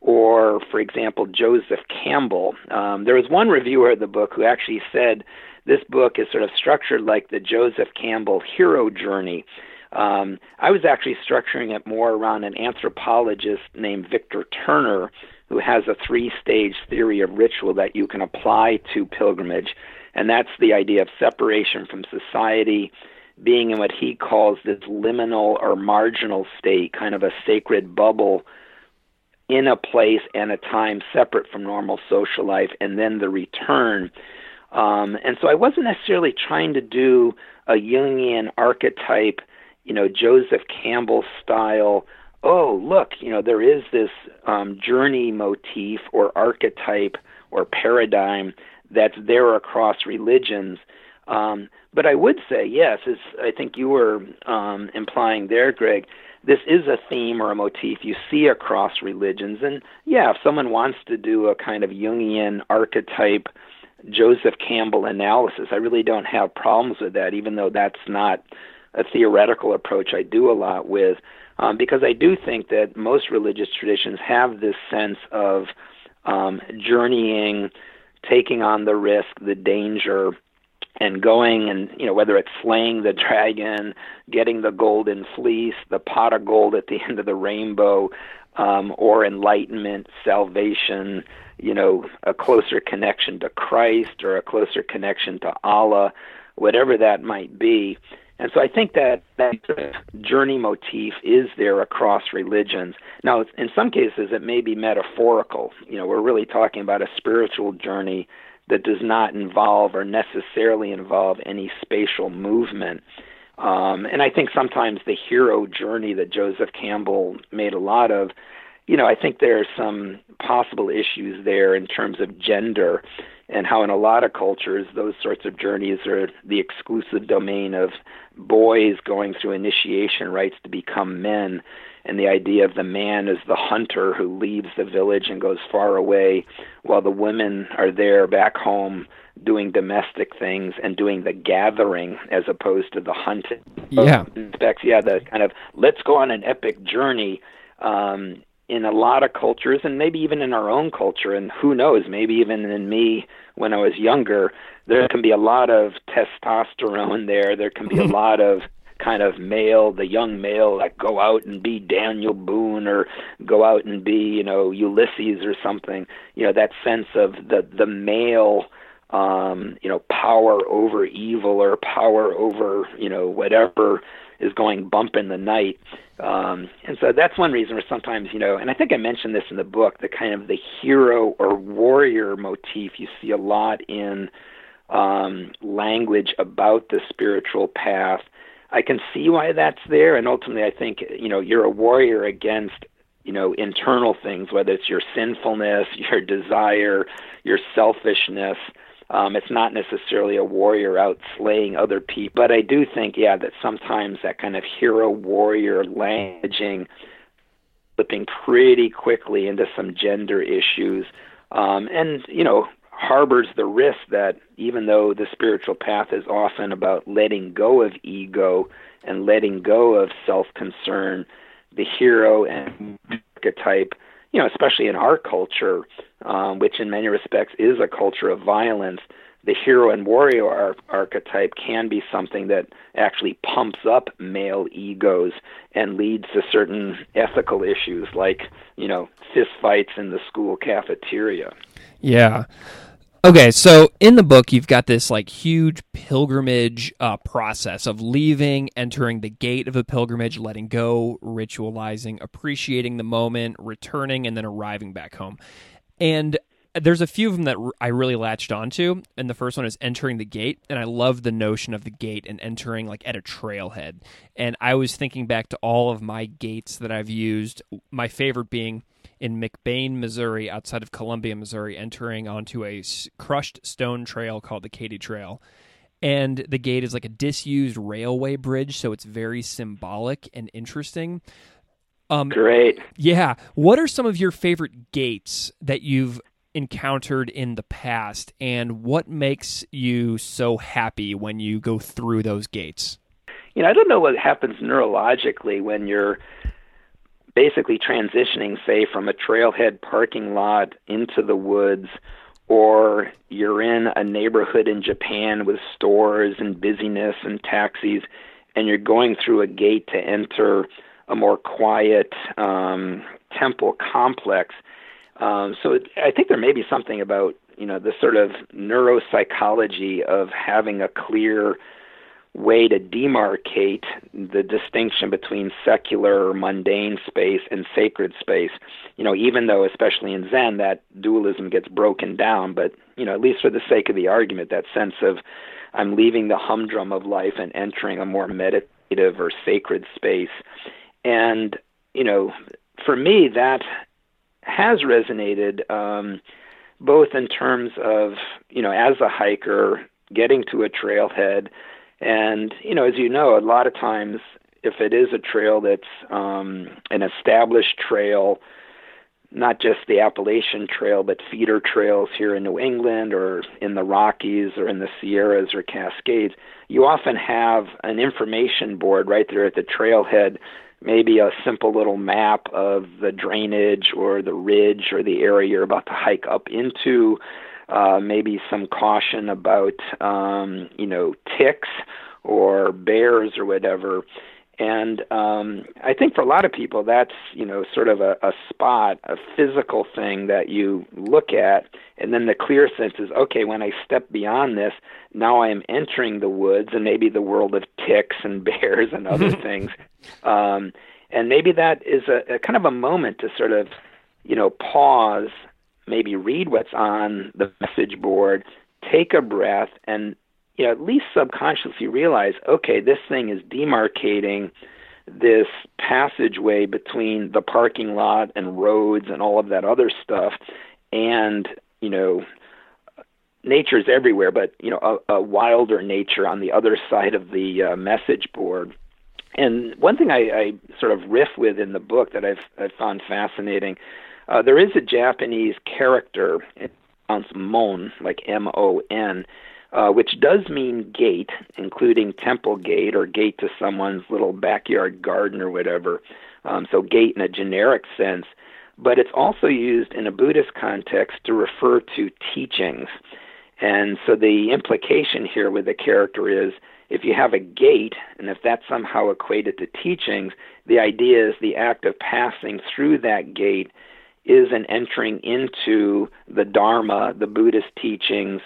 or, for example, Joseph Campbell. Um, there was one reviewer of the book who actually said this book is sort of structured like the Joseph Campbell hero journey. Um, I was actually structuring it more around an anthropologist named Victor Turner, who has a three-stage theory of ritual that you can apply to pilgrimage, and that's the idea of separation from society, being in what he calls this liminal or marginal state, kind of a sacred bubble in a place and a time separate from normal social life, and then the return. Um, and so I wasn't necessarily trying to do a Jungian archetype, you know, Joseph Campbell style, oh, look, you know, there is this um, journey motif or archetype or paradigm that's there across religions. Um, but I would say, yes, as I think you were um, implying there, Greg, this is a theme or a motif you see across religions. And yeah, if someone wants to do a kind of Jungian archetype Joseph Campbell analysis, I really don't have problems with that, even though that's not a theoretical approach I do a lot with, um, because I do think that most religious traditions have this sense of um, journeying, taking on the risk, the danger, and going and, you know, whether it's slaying the dragon, getting the golden fleece, the pot of gold at the end of the rainbow, um, or enlightenment, salvation, you know, a closer connection to Christ or a closer connection to Allah, whatever that might be. And so I think that that journey motif is there across religions. Now, in some cases, it may be metaphorical. You know, we're really talking about a spiritual journey that does not involve or necessarily involve any spatial movement. Um, and I think sometimes the hero journey that Joseph Campbell made a lot of, you know, I think there are some possible issues there in terms of gender and how in a lot of cultures those sorts of journeys are the exclusive domain of boys going through initiation rites to become men, and the idea of the man as the hunter who leaves the village and goes far away while the women are there back home doing domestic things and doing the gathering as opposed to the hunting. Yeah, yeah, the kind of let's go on an epic journey. Um, in a lot of cultures, and maybe even in our own culture, and who knows, maybe even in me when I was younger, there can be a lot of testosterone there. There can be a lot of kind of male, the young male, like go out and be Daniel Boone or go out and be, you know, Ulysses or something. You know, that sense of the, the male, um, you know, power over evil or power over, you know, whatever is going bump in the night. Um, and so that's one reason where sometimes, you know, and I think I mentioned this in the book, the kind of the hero or warrior motif you see a lot in um, language about the spiritual path. I can see why that's there. And ultimately, I think, you know, you're a warrior against, you know, internal things, whether it's your sinfulness, your desire, your selfishness. Um, it's not necessarily a warrior out slaying other people, but I do think, yeah, that sometimes that kind of hero-warrior languaging flipping pretty quickly into some gender issues um, and, you know, harbors the risk that even though the spiritual path is often about letting go of ego and letting go of self-concern, the hero and archetype, you know, especially in our culture, um, which in many respects is a culture of violence, the hero and warrior ar- archetype can be something that actually pumps up male egos and leads to certain ethical issues like, you know, fist fights in the school cafeteria. Yeah. Okay, so in the book, you've got this like huge pilgrimage uh, process of leaving, entering the gate of a pilgrimage, letting go, ritualizing, appreciating the moment, returning, and then arriving back home. And there's a few of them that I really latched onto, and the first one is entering the gate, and I love the notion of the gate and entering like at a trailhead. And I was thinking back to all of my gates that I've used, my favorite being in McBain, Missouri, outside of Columbia, Missouri, entering onto a crushed stone trail called the Katy Trail. And the gate is like a disused railway bridge, so it's very symbolic and interesting. Um, Great. Yeah. What are some of your favorite gates that you've encountered in the past, and what makes you so happy when you go through those gates? You know, I don't know what happens neurologically when you're basically transitioning, say, from a trailhead parking lot into the woods, or you're in a neighborhood in Japan with stores and busyness and taxis, and you're going through a gate to enter a more quiet um, temple complex. Um, so it, I think there may be something about, you know, the sort of neuropsychology of having a clear way to demarcate the distinction between secular or mundane space and sacred space. You know, even though, especially in Zen, that dualism gets broken down, but, you know, at least for the sake of the argument, that sense of I'm leaving the humdrum of life and entering a more meditative or sacred space. And, you know, for me, that has resonated um, both in terms of, you know, as a hiker, getting to a trailhead. And, you know, as you know, a lot of times, if it is a trail that's um, an established trail, not just the Appalachian Trail, but feeder trails here in New England or in the Rockies or in the Sierras or Cascades, you often have an information board right there at the trailhead, maybe a simple little map of the drainage or the ridge or the area you're about to hike up into. Uh, maybe some caution about, um, you know, ticks or bears or whatever. And um, I think for a lot of people, that's, you know, sort of a, a spot, a physical thing that you look at. And then the clear sense is, okay, when I step beyond this, now I am entering the woods and maybe the world of ticks and bears and other things. Um, and maybe that is a, a kind of a moment to sort of, you know, pause, maybe read what's on the message board, take a breath, and, you know, at least subconsciously realize, okay, this thing is demarcating this passageway between the parking lot and roads and all of that other stuff. And, you know, nature's everywhere, but, you know, a, a wilder nature on the other side of the uh, message board. And one thing I, I sort of riff with in the book that I've, I've found fascinating, Uh, there is a Japanese character, it's pronounced Mon, like M O N, uh, which does mean gate, including temple gate or gate to someone's little backyard garden or whatever. Um, so gate in a generic sense. But it's also used in a Buddhist context to refer to teachings. And so the implication here with the character is, if you have a gate, and if that's somehow equated to teachings, the idea is the act of passing through that gate is an entering into the Dharma, the Buddhist teachings,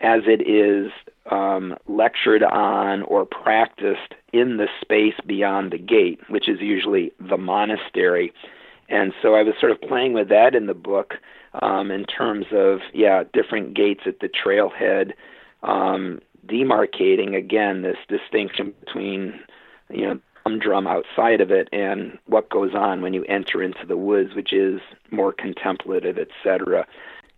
as it is um, lectured on or practiced in the space beyond the gate, which is usually the monastery. And so I was sort of playing with that in the book um, in terms of, yeah, different gates at the trailhead, um, demarcating, again, this distinction between, you know, drum outside of it and what goes on when you enter into the woods, which is more contemplative, et cetera.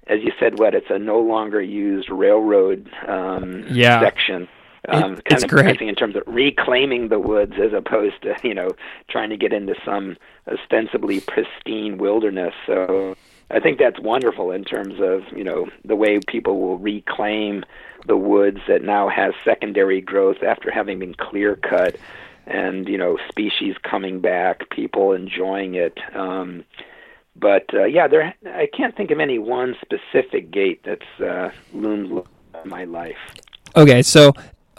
As you said, what it's a no longer used railroad um, yeah. section. Um, it, kind it's of great in terms of reclaiming the woods as opposed to, you know, trying to get into some ostensibly pristine wilderness. So I think that's wonderful in terms of, you know, the way people will reclaim the woods that now has secondary growth after having been clear cut. And, you know, species coming back, people enjoying it. Um, but, uh, yeah, there. I can't think of any one specific gate that's uh, loomed in my life. Okay, so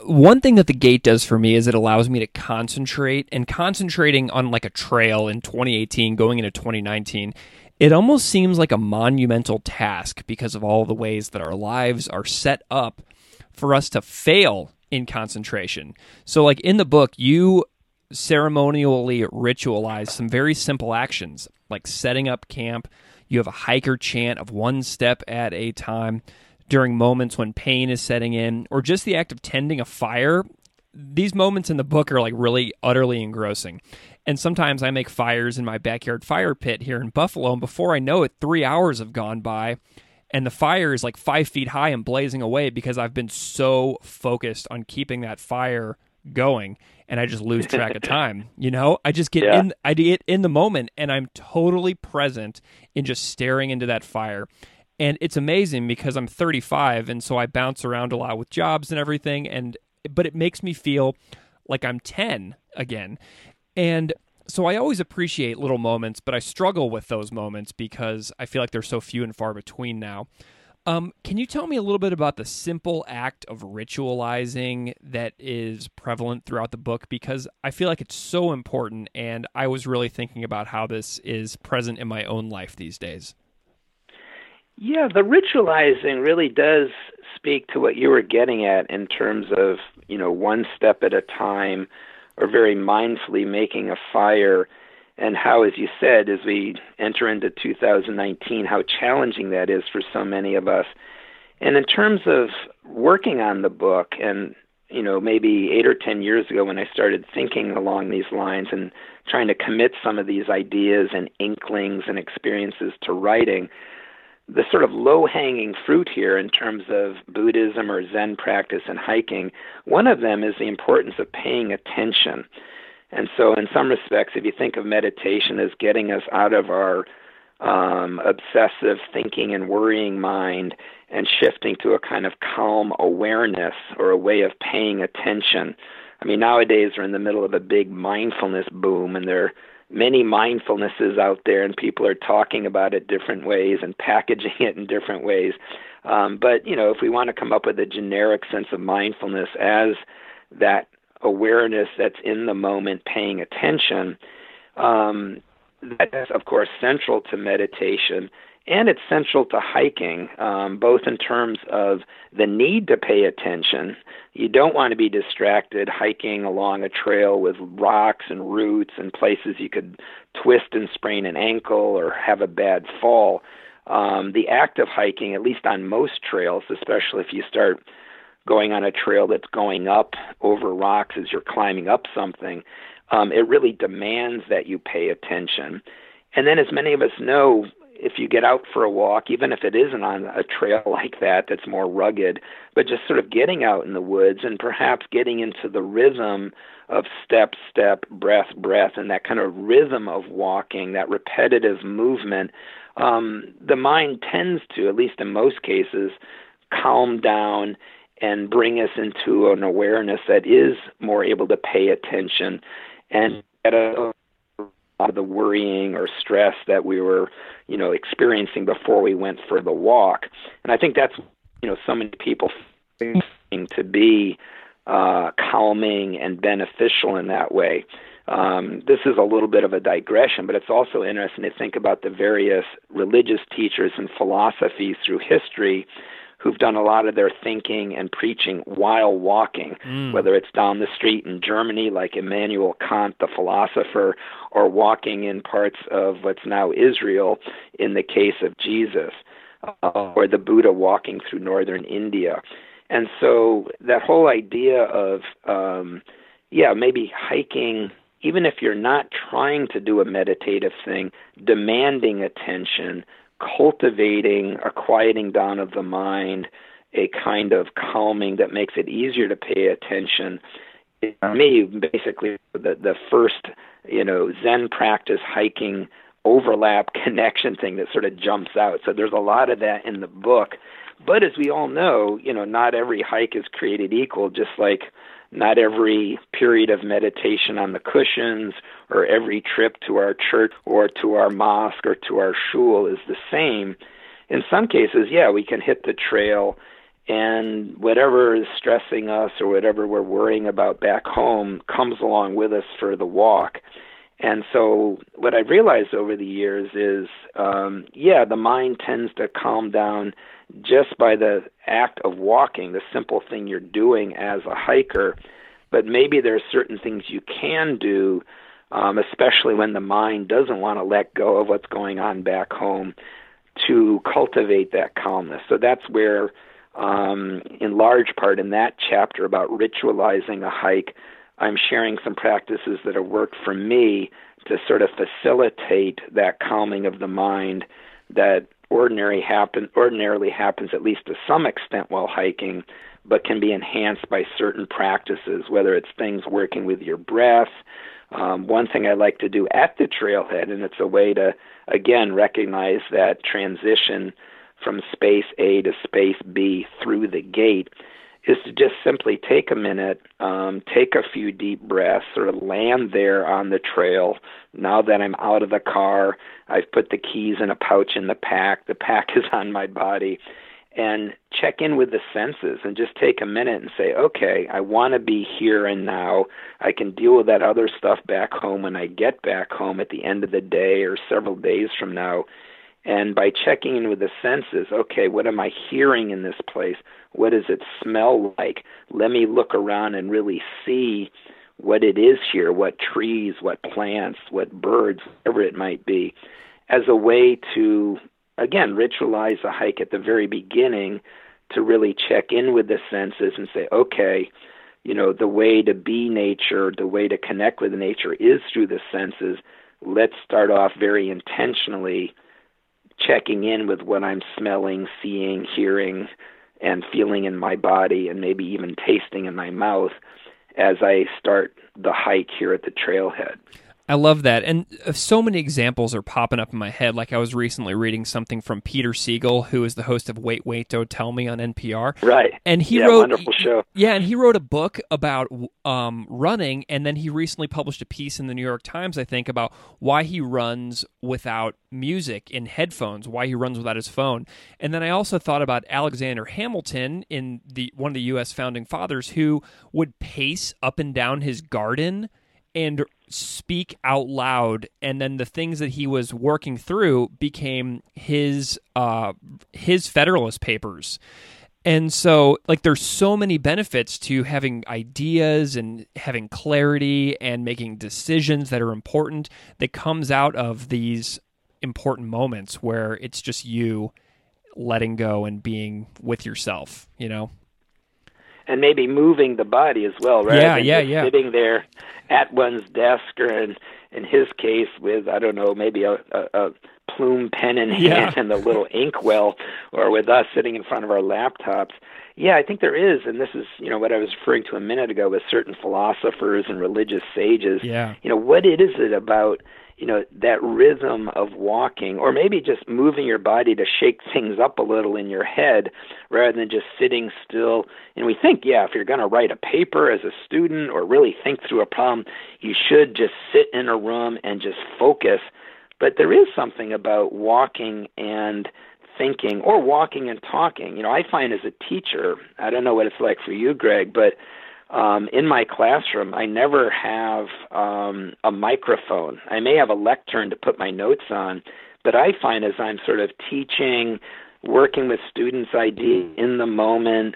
one thing that the gate does for me is it allows me to concentrate. And concentrating on, like, a trail in twenty eighteen going into twenty nineteen, it almost seems like a monumental task because of all the ways that our lives are set up for us to fail in concentration. So like in the book, you ceremonially ritualize some very simple actions, like setting up camp. You have a hiker chant of one step at a time during moments when pain is setting in, or just the act of tending a fire. These moments in the book are like really utterly engrossing. And sometimes I make fires in my backyard fire pit here in Buffalo, and before I know it, three hours have gone by. And the fire is like five feet high and blazing away because I've been so focused on keeping that fire going, and I just lose track of time. You know, I just get yeah. in, I get in the moment, and I'm totally present in just staring into that fire. And it's amazing because I'm thirty-five, and so I bounce around a lot with jobs and everything. And but it makes me feel like I'm ten again. And So I always appreciate little moments, but I struggle with those moments because I feel like they're so few and far between now. Um, can you tell me a little bit about the simple act of ritualizing that is prevalent throughout the book? Because I feel like it's so important, and I was really thinking about how this is present in my own life these days. Yeah, the ritualizing really does speak to what you were getting at in terms of, you know, one step at a time, or very mindfully making a fire, and how, as you said, as we enter into two thousand nineteen, how challenging that is for so many of us. And in terms of working on the book, and, you know, maybe eight or ten years ago when I started thinking along these lines and trying to commit some of these ideas and inklings and experiences to writing, the sort of low-hanging fruit here in terms of Buddhism or Zen practice and hiking, one of them is the importance of paying attention. And so in some respects, if you think of meditation as getting us out of our um, obsessive thinking and worrying mind and shifting to a kind of calm awareness or a way of paying attention. I mean, nowadays we're in the middle of a big mindfulness boom, and there are many mindfulnesses out there, and people are talking about it different ways and packaging it in different ways. Um, but, you know, if we want to come up with a generic sense of mindfulness as that awareness that's in the moment, paying attention, um, that's, of course, central to meditation, and it's central to hiking, um, both in terms of the need to pay attention. You don't want to be distracted hiking along a trail with rocks and roots and places you could twist and sprain an ankle or have a bad fall. Um, the act of hiking, at least on most trails, especially if you start going on a trail that's going up over rocks as you're climbing up something, um, it really demands that you pay attention. And then, as many of us know, if you get out for a walk, even if it isn't on a trail like that that's more rugged, but just sort of getting out in the woods and perhaps getting into the rhythm of step, step, breath, breath, and that kind of rhythm of walking, that repetitive movement, um, the mind tends to, at least in most cases, calm down and bring us into an awareness that is more able to pay attention and at a of the worrying or stress that we were, you know, experiencing before we went for the walk. And I think that's, you know, so many people seem to be uh, calming and beneficial in that way. Um, this is a little bit of a digression, but it's also interesting to think about the various religious teachers and philosophies through history who've done a lot of their thinking and preaching while walking, mm. whether it's down the street in Germany, like Immanuel Kant, the philosopher, or walking in parts of what's now Israel, in the case of Jesus, uh, or the Buddha walking through northern India. And so that whole idea of, um, yeah, maybe hiking, even if you're not trying to do a meditative thing, demanding attention, cultivating a quieting down of the mind, a kind of calming that makes it easier to pay attention. To me, basically, the, the first, you know, Zen practice, hiking, overlap, connection thing that sort of jumps out. So there's a lot of that in the book. But as we all know, you know, not every hike is created equal, just like not every period of meditation on the cushions or every trip to our church or to our mosque or to our shul is the same. In some cases, yeah, we can hit the trail, and whatever is stressing us or whatever we're worrying about back home comes along with us for the walk. And so what I've realized over the years is, um, yeah, the mind tends to calm down just by the act of walking, the simple thing you're doing as a hiker. But maybe there are certain things you can do, um, especially when the mind doesn't want to let go of what's going on back home, to cultivate that calmness. So that's where, um, in large part, in that chapter about ritualizing a hike, I'm sharing some practices that have worked for me to sort of facilitate that calming of the mind that ordinary happen, ordinarily happens, at least to some extent, while hiking, but can be enhanced by certain practices, whether it's things working with your breath. Um, one thing I like to do at the trailhead, and it's a way to, again, recognize that transition from space A to space B through the gate, is to just simply take a minute, um, take a few deep breaths, sort of land there on the trail. Now that I'm out of the car, I've put the keys in a pouch in the pack. The pack is on my body. And check in with the senses and just take a minute and say, okay, I want to be here and now. I can deal with that other stuff back home when I get back home at the end of the day or several days from now. And by checking in with the senses, okay, what am I hearing in this place? What does it smell like? Let me look around and really see what it is here, what trees, what plants, what birds, whatever it might be, as a way to, again, ritualize the hike at the very beginning to really check in with the senses and say, okay, you know, the way to be nature, the way to connect with nature is through the senses. Let's start off very intentionally checking in with what I'm smelling, seeing, hearing, and feeling in my body, and maybe even tasting in my mouth as I start the hike here at the trailhead. I love that. And so many examples are popping up in my head. Like I was recently reading something from Peter Siegel, who is the host of Wait, Wait, Don't Tell Me on N P R. Right. And he yeah, wrote, wonderful show. Yeah, and he wrote a book about um, running, and then he recently published a piece in the New York Times, I think, about why he runs without music in headphones, why he runs without his phone. And then I also thought about Alexander Hamilton, in the one of the U S founding fathers, who would pace up and down his garden and speak out loud, and then the things that he was working through became his uh, his Federalist Papers. And so, like, there's so many benefits to having ideas and having clarity and making decisions that are important that comes out of these important moments where it's just you letting go and being with yourself, you know? And maybe moving the body as well, right? Yeah, and yeah, yeah. Sitting there at one's desk, or in, in his case with, I don't know, maybe a, a, a plume pen in hand yeah. and a little inkwell, or with us sitting in front of our laptops. Yeah, I think there is, and this is, you know, what I was referring to a minute ago with certain philosophers and religious sages. Yeah. You know, what is it about, you know, that rhythm of walking, or maybe just moving your body to shake things up a little in your head rather than just sitting still? And we think, yeah, if you're going to write a paper as a student or really think through a problem, you should just sit in a room and just focus. But there is something about walking and thinking, or walking and talking. You know, I find as a teacher, I don't know what it's like for you, Greg, but Um, in my classroom, I never have um, a microphone. I may have a lectern to put my notes on, but I find as I'm sort of teaching, working with students' ideas in the moment,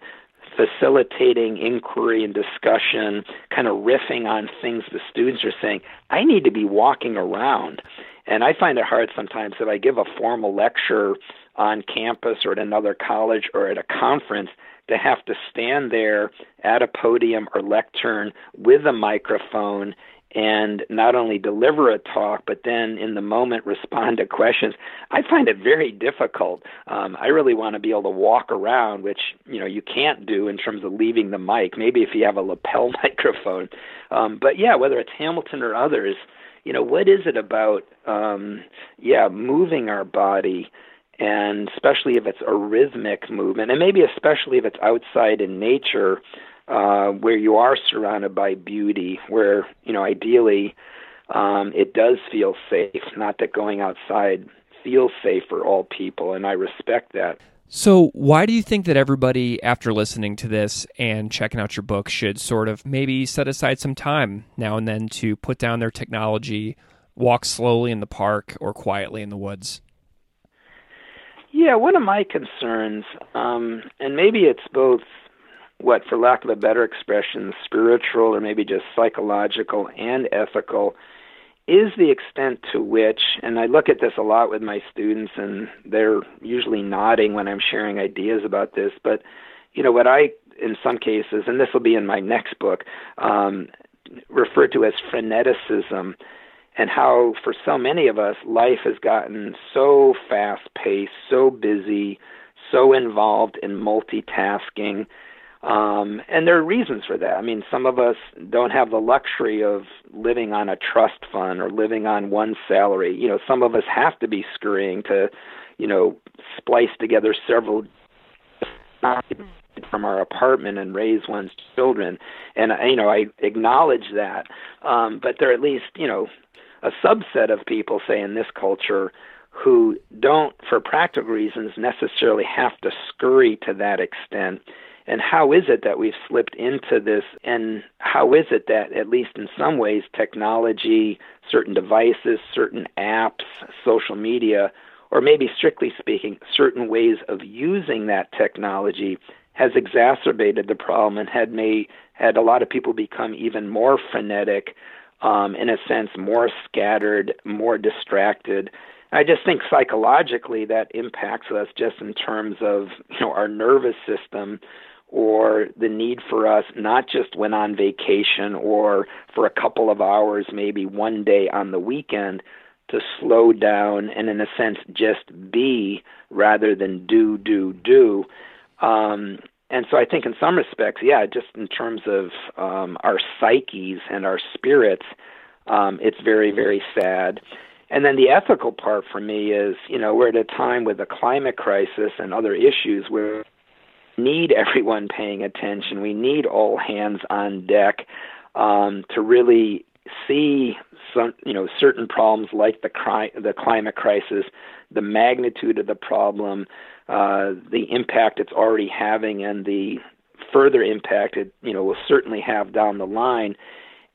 facilitating inquiry and discussion, kind of riffing on things the students are saying, I need to be walking around. And I find it hard sometimes if I give a formal lecture on campus or at another college or at a conference, to have to stand there at a podium or lectern with a microphone and not only deliver a talk, but then in the moment respond to questions. I find it very difficult. Um, I really want to be able to walk around, which, you know, you can't do in terms of leaving the mic, maybe if you have a lapel microphone. Um, but yeah, whether it's Hamilton or others, you know, what is it about, um, yeah, moving our body, and especially if it's a rhythmic movement, and maybe especially if it's outside in nature, uh, where you are surrounded by beauty, where, you know, ideally um, it does feel safe, not that going outside feels safe for all people, and I respect that. So why do you think that everybody, after listening to this and checking out your book, should sort of maybe set aside some time now and then to put down their technology, walk slowly in the park or quietly in the woods? Yeah, one of my concerns, um, and maybe it's both, what, for lack of a better expression, spiritual or maybe just psychological and ethical, is the extent to which, and I look at this a lot with my students, and they're usually nodding when I'm sharing ideas about this, but, you know, what I, in some cases, and this will be in my next book, um, refer to as freneticism, and how for so many of us, life has gotten so fast-paced, so busy, so involved in multitasking. Um, and there are reasons for that. I mean, some of us don't have the luxury of living on a trust fund or living on one salary. You know, some of us have to be scurrying to, you know, splice together several from our apartment and raise one's children. And, you know, I acknowledge that. Um, but there are at least, you know, a subset of people, say, in this culture who don't, for practical reasons, necessarily have to scurry to that extent. And how is it that we've slipped into this? And how is it that, at least in some ways, technology, certain devices, certain apps, social media, or maybe strictly speaking, certain ways of using that technology has exacerbated the problem and had made, had a lot of people become even more frenetic, um, in a sense, more scattered, more distracted. I just think psychologically that impacts us just in terms of, you know, our nervous system, or the need for us, not just when on vacation or for a couple of hours, maybe one day on the weekend, to slow down and, in a sense, just be rather than do, do, do. Um, and so I think in some respects, yeah, just in terms of um, our psyches and our spirits, um, it's very, very sad. And then the ethical part for me is, you know, we're at a time with the climate crisis and other issues where we need everyone paying attention. We need all hands on deck um, to really see some, you know, certain problems like the cri- the climate crisis, the magnitude of the problem, uh, the impact it's already having, and the further impact it, you know, will certainly have down the line.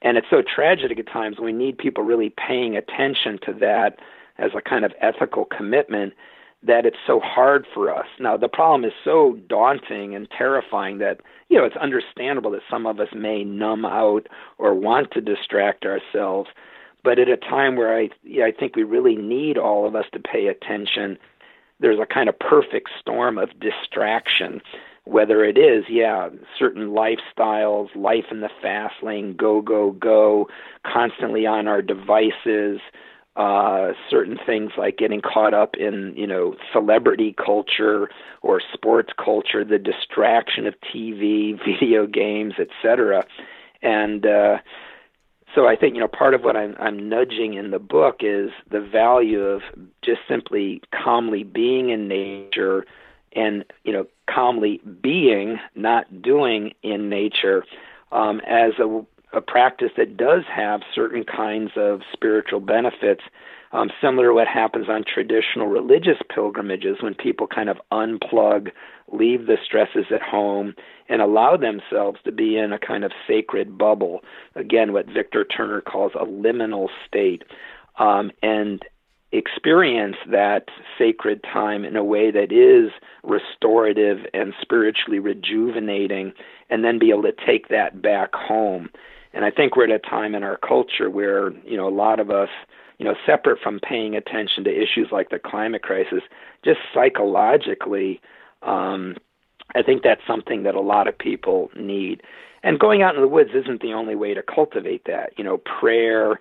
And it's so tragic at times. We need people really paying attention to that as a kind of ethical commitment, that it's so hard for us. Now, the problem is so daunting and terrifying that, you know, it's understandable that some of us may numb out or want to distract ourselves. But at a time where I, yeah, I think we really need all of us to pay attention, there's a kind of perfect storm of distraction, whether it is, yeah, certain lifestyles, life in the fast lane, go, go, go, constantly on our devices, Uh, certain things like getting caught up in, you know, celebrity culture or sports culture, the distraction of T V, video games, et cetera. And uh, so I think, you know, part of what I'm, I'm nudging in the book is the value of just simply calmly being in nature and, you know, calmly being, not doing in nature, um, as a a practice that does have certain kinds of spiritual benefits, um, similar to what happens on traditional religious pilgrimages when people kind of unplug, leave the stresses at home, and allow themselves to be in a kind of sacred bubble, again, what Victor Turner calls a liminal state, um, and experience that sacred time in a way that is restorative and spiritually rejuvenating, and then be able to take that back home. And I think we're at a time in our culture where, you know, a lot of us, you know, separate from paying attention to issues like the climate crisis, just psychologically, um, I think that's something that a lot of people need. And going out in the woods isn't the only way to cultivate that. You know, prayer,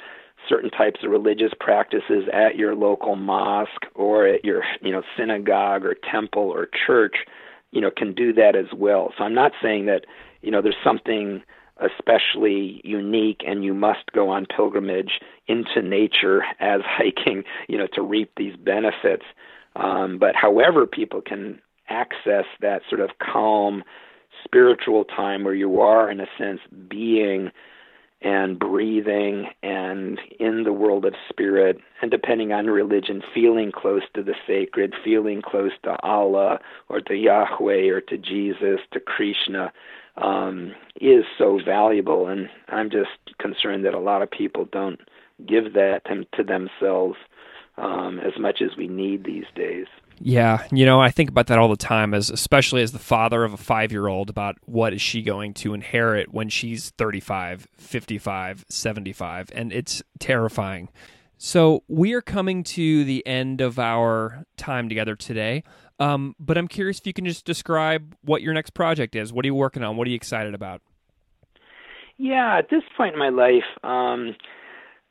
certain types of religious practices at your local mosque or at your, you know, synagogue or temple or church, you know, can do that as well. So I'm not saying that, you know, there's something especially unique and you must go on pilgrimage into nature as hiking, you know, to reap these benefits. Um, but however people can access that sort of calm spiritual time where you are, in a sense, being and breathing and in the world of spirit, and depending on religion, feeling close to the sacred, feeling close to Allah or to Yahweh or to Jesus, to Krishna, um, is so valuable. And I'm just concerned that a lot of people don't give that to themselves um, as much as we need these days. Yeah, you know, I think about that all the time, as especially as the father of a five-year-old, about what is she going to inherit when she's thirty-five, fifty-five, seventy-five, and it's terrifying. So we are coming to the end of our time together today, um, but I'm curious if you can just describe what your next project is. What are you working on? What are you excited about? Yeah, at this point in my life, um,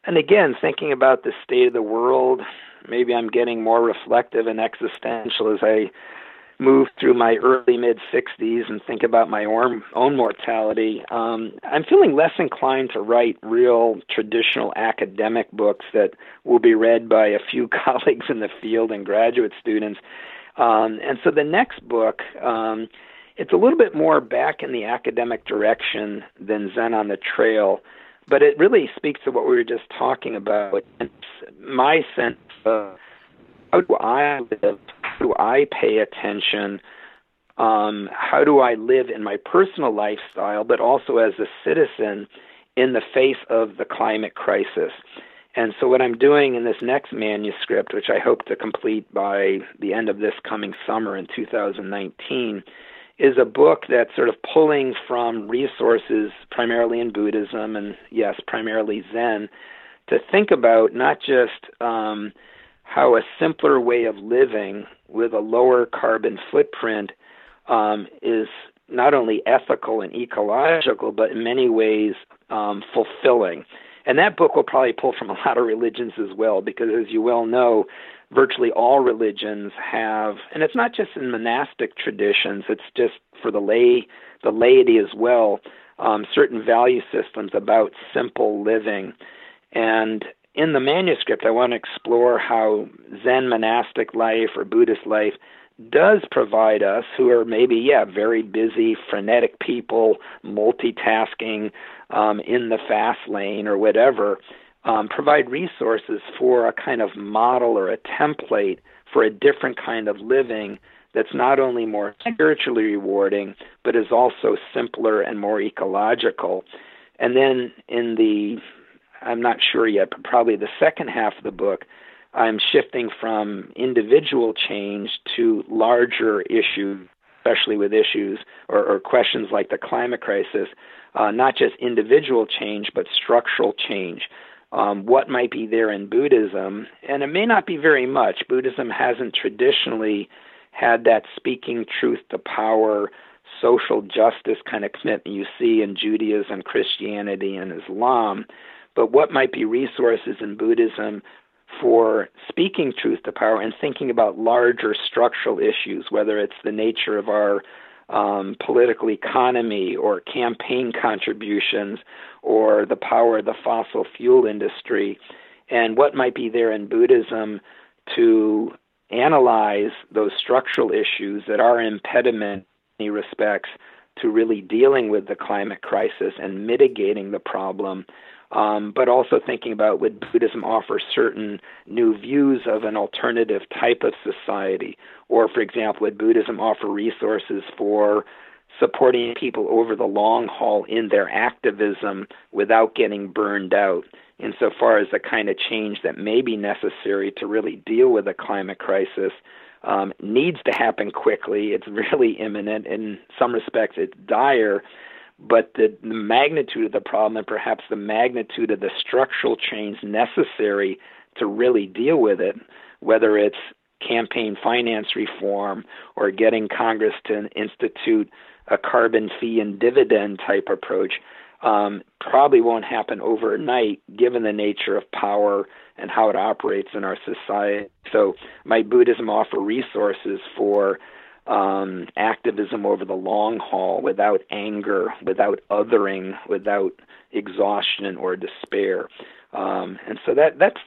and again, thinking about the state of the world, maybe I'm getting more reflective and existential as I move through my early mid-sixties and think about my own, own mortality. Um, I'm feeling less inclined to write real traditional academic books that will be read by a few colleagues in the field and graduate students. Um, and so the next book um, It's a little bit more back in the academic direction than Zen on the Trail, but it really speaks to what we were just talking about. It's my sense of how do I live? How do I pay attention? Um, how do I live in my personal lifestyle, but also as a citizen in the face of the climate crisis? And so what I'm doing in this next manuscript, which I hope to complete by the end of this coming summer in two thousand nineteen, is a book that's sort of pulling from resources primarily in Buddhism and, yes, primarily Zen, to think about not just um, how a simpler way of living with a lower carbon footprint um, is not only ethical and ecological, but in many ways um, fulfilling. And that book will probably pull from a lot of religions as well, because as you well know, virtually all religions have, and it's not just in monastic traditions, it's just for the lay, the laity as well, um, certain value systems about simple living. And in the manuscript, I want to explore how Zen monastic life or Buddhist life does provide us, who are maybe, yeah, very busy, frenetic people, multitasking um, in the fast lane or whatever, um, provide resources for a kind of model or a template for a different kind of living that's not only more spiritually rewarding, but is also simpler and more ecological. And then in the, I'm not sure yet, but probably the second half of the book, I'm shifting from individual change to larger issues, especially with issues or, or questions like the climate crisis, uh, not just individual change, but structural change. Um, what might be there in Buddhism? And it may not be very much. Buddhism hasn't traditionally had that speaking truth to power, social justice kind of commitment you see in Judaism, Christianity, and Islam. But what might be resources in Buddhism for speaking truth to power and thinking about larger structural issues, whether it's the nature of our um, political economy or campaign contributions or the power of the fossil fuel industry, and what might be there in Buddhism to analyze those structural issues that are an impediment in many respects to really dealing with the climate crisis and mitigating the problem. Um, but also thinking about would Buddhism offer certain new views of an alternative type of society? Or, for example, would Buddhism offer resources for supporting people over the long haul in their activism without getting burned out, insofar as the kind of change that may be necessary to really deal with a climate crisis um, needs to happen quickly. It's really imminent. In some respects, it's dire. But the, the magnitude of the problem and perhaps the magnitude of the structural change necessary to really deal with it, whether it's campaign finance reform or getting Congress to institute a carbon fee and dividend type approach, um, probably won't happen overnight given the nature of power and how it operates in our society. So might Buddhism offer resources for Um, activism over the long haul without anger, without othering, without exhaustion or despair. Um, and so that that's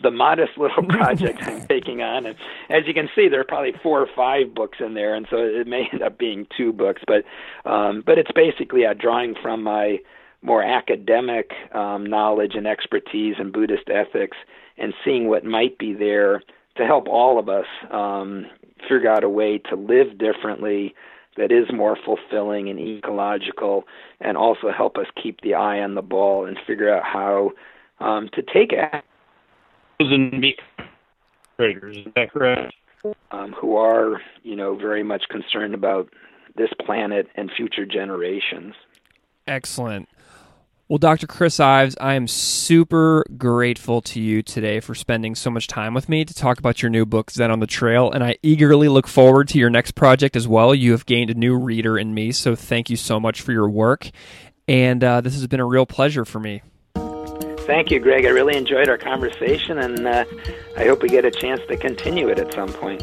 the modest little project I'm taking on. And as you can see, there are probably four or five books in there, and so it may end up being two books. But um, but it's basically uh, drawing from my more academic um, knowledge and expertise in Buddhist ethics and seeing what might be there to help all of us um, figure out a way to live differently that is more fulfilling and ecological, and also help us keep the eye on the ball and figure out how um, to take action. Traders, is that correct? Um, who are, you know, very much concerned about this planet and future generations. Excellent. Well, Doctor Chris Ives, I am super grateful to you today for spending so much time with me to talk about your new book, Zen on the Trail, and I eagerly look forward to your next project as well. You have gained a new reader in me, so thank you so much for your work, and uh, this has been a real pleasure for me. Thank you, Greg. I really enjoyed our conversation, and uh, I hope we get a chance to continue it at some point.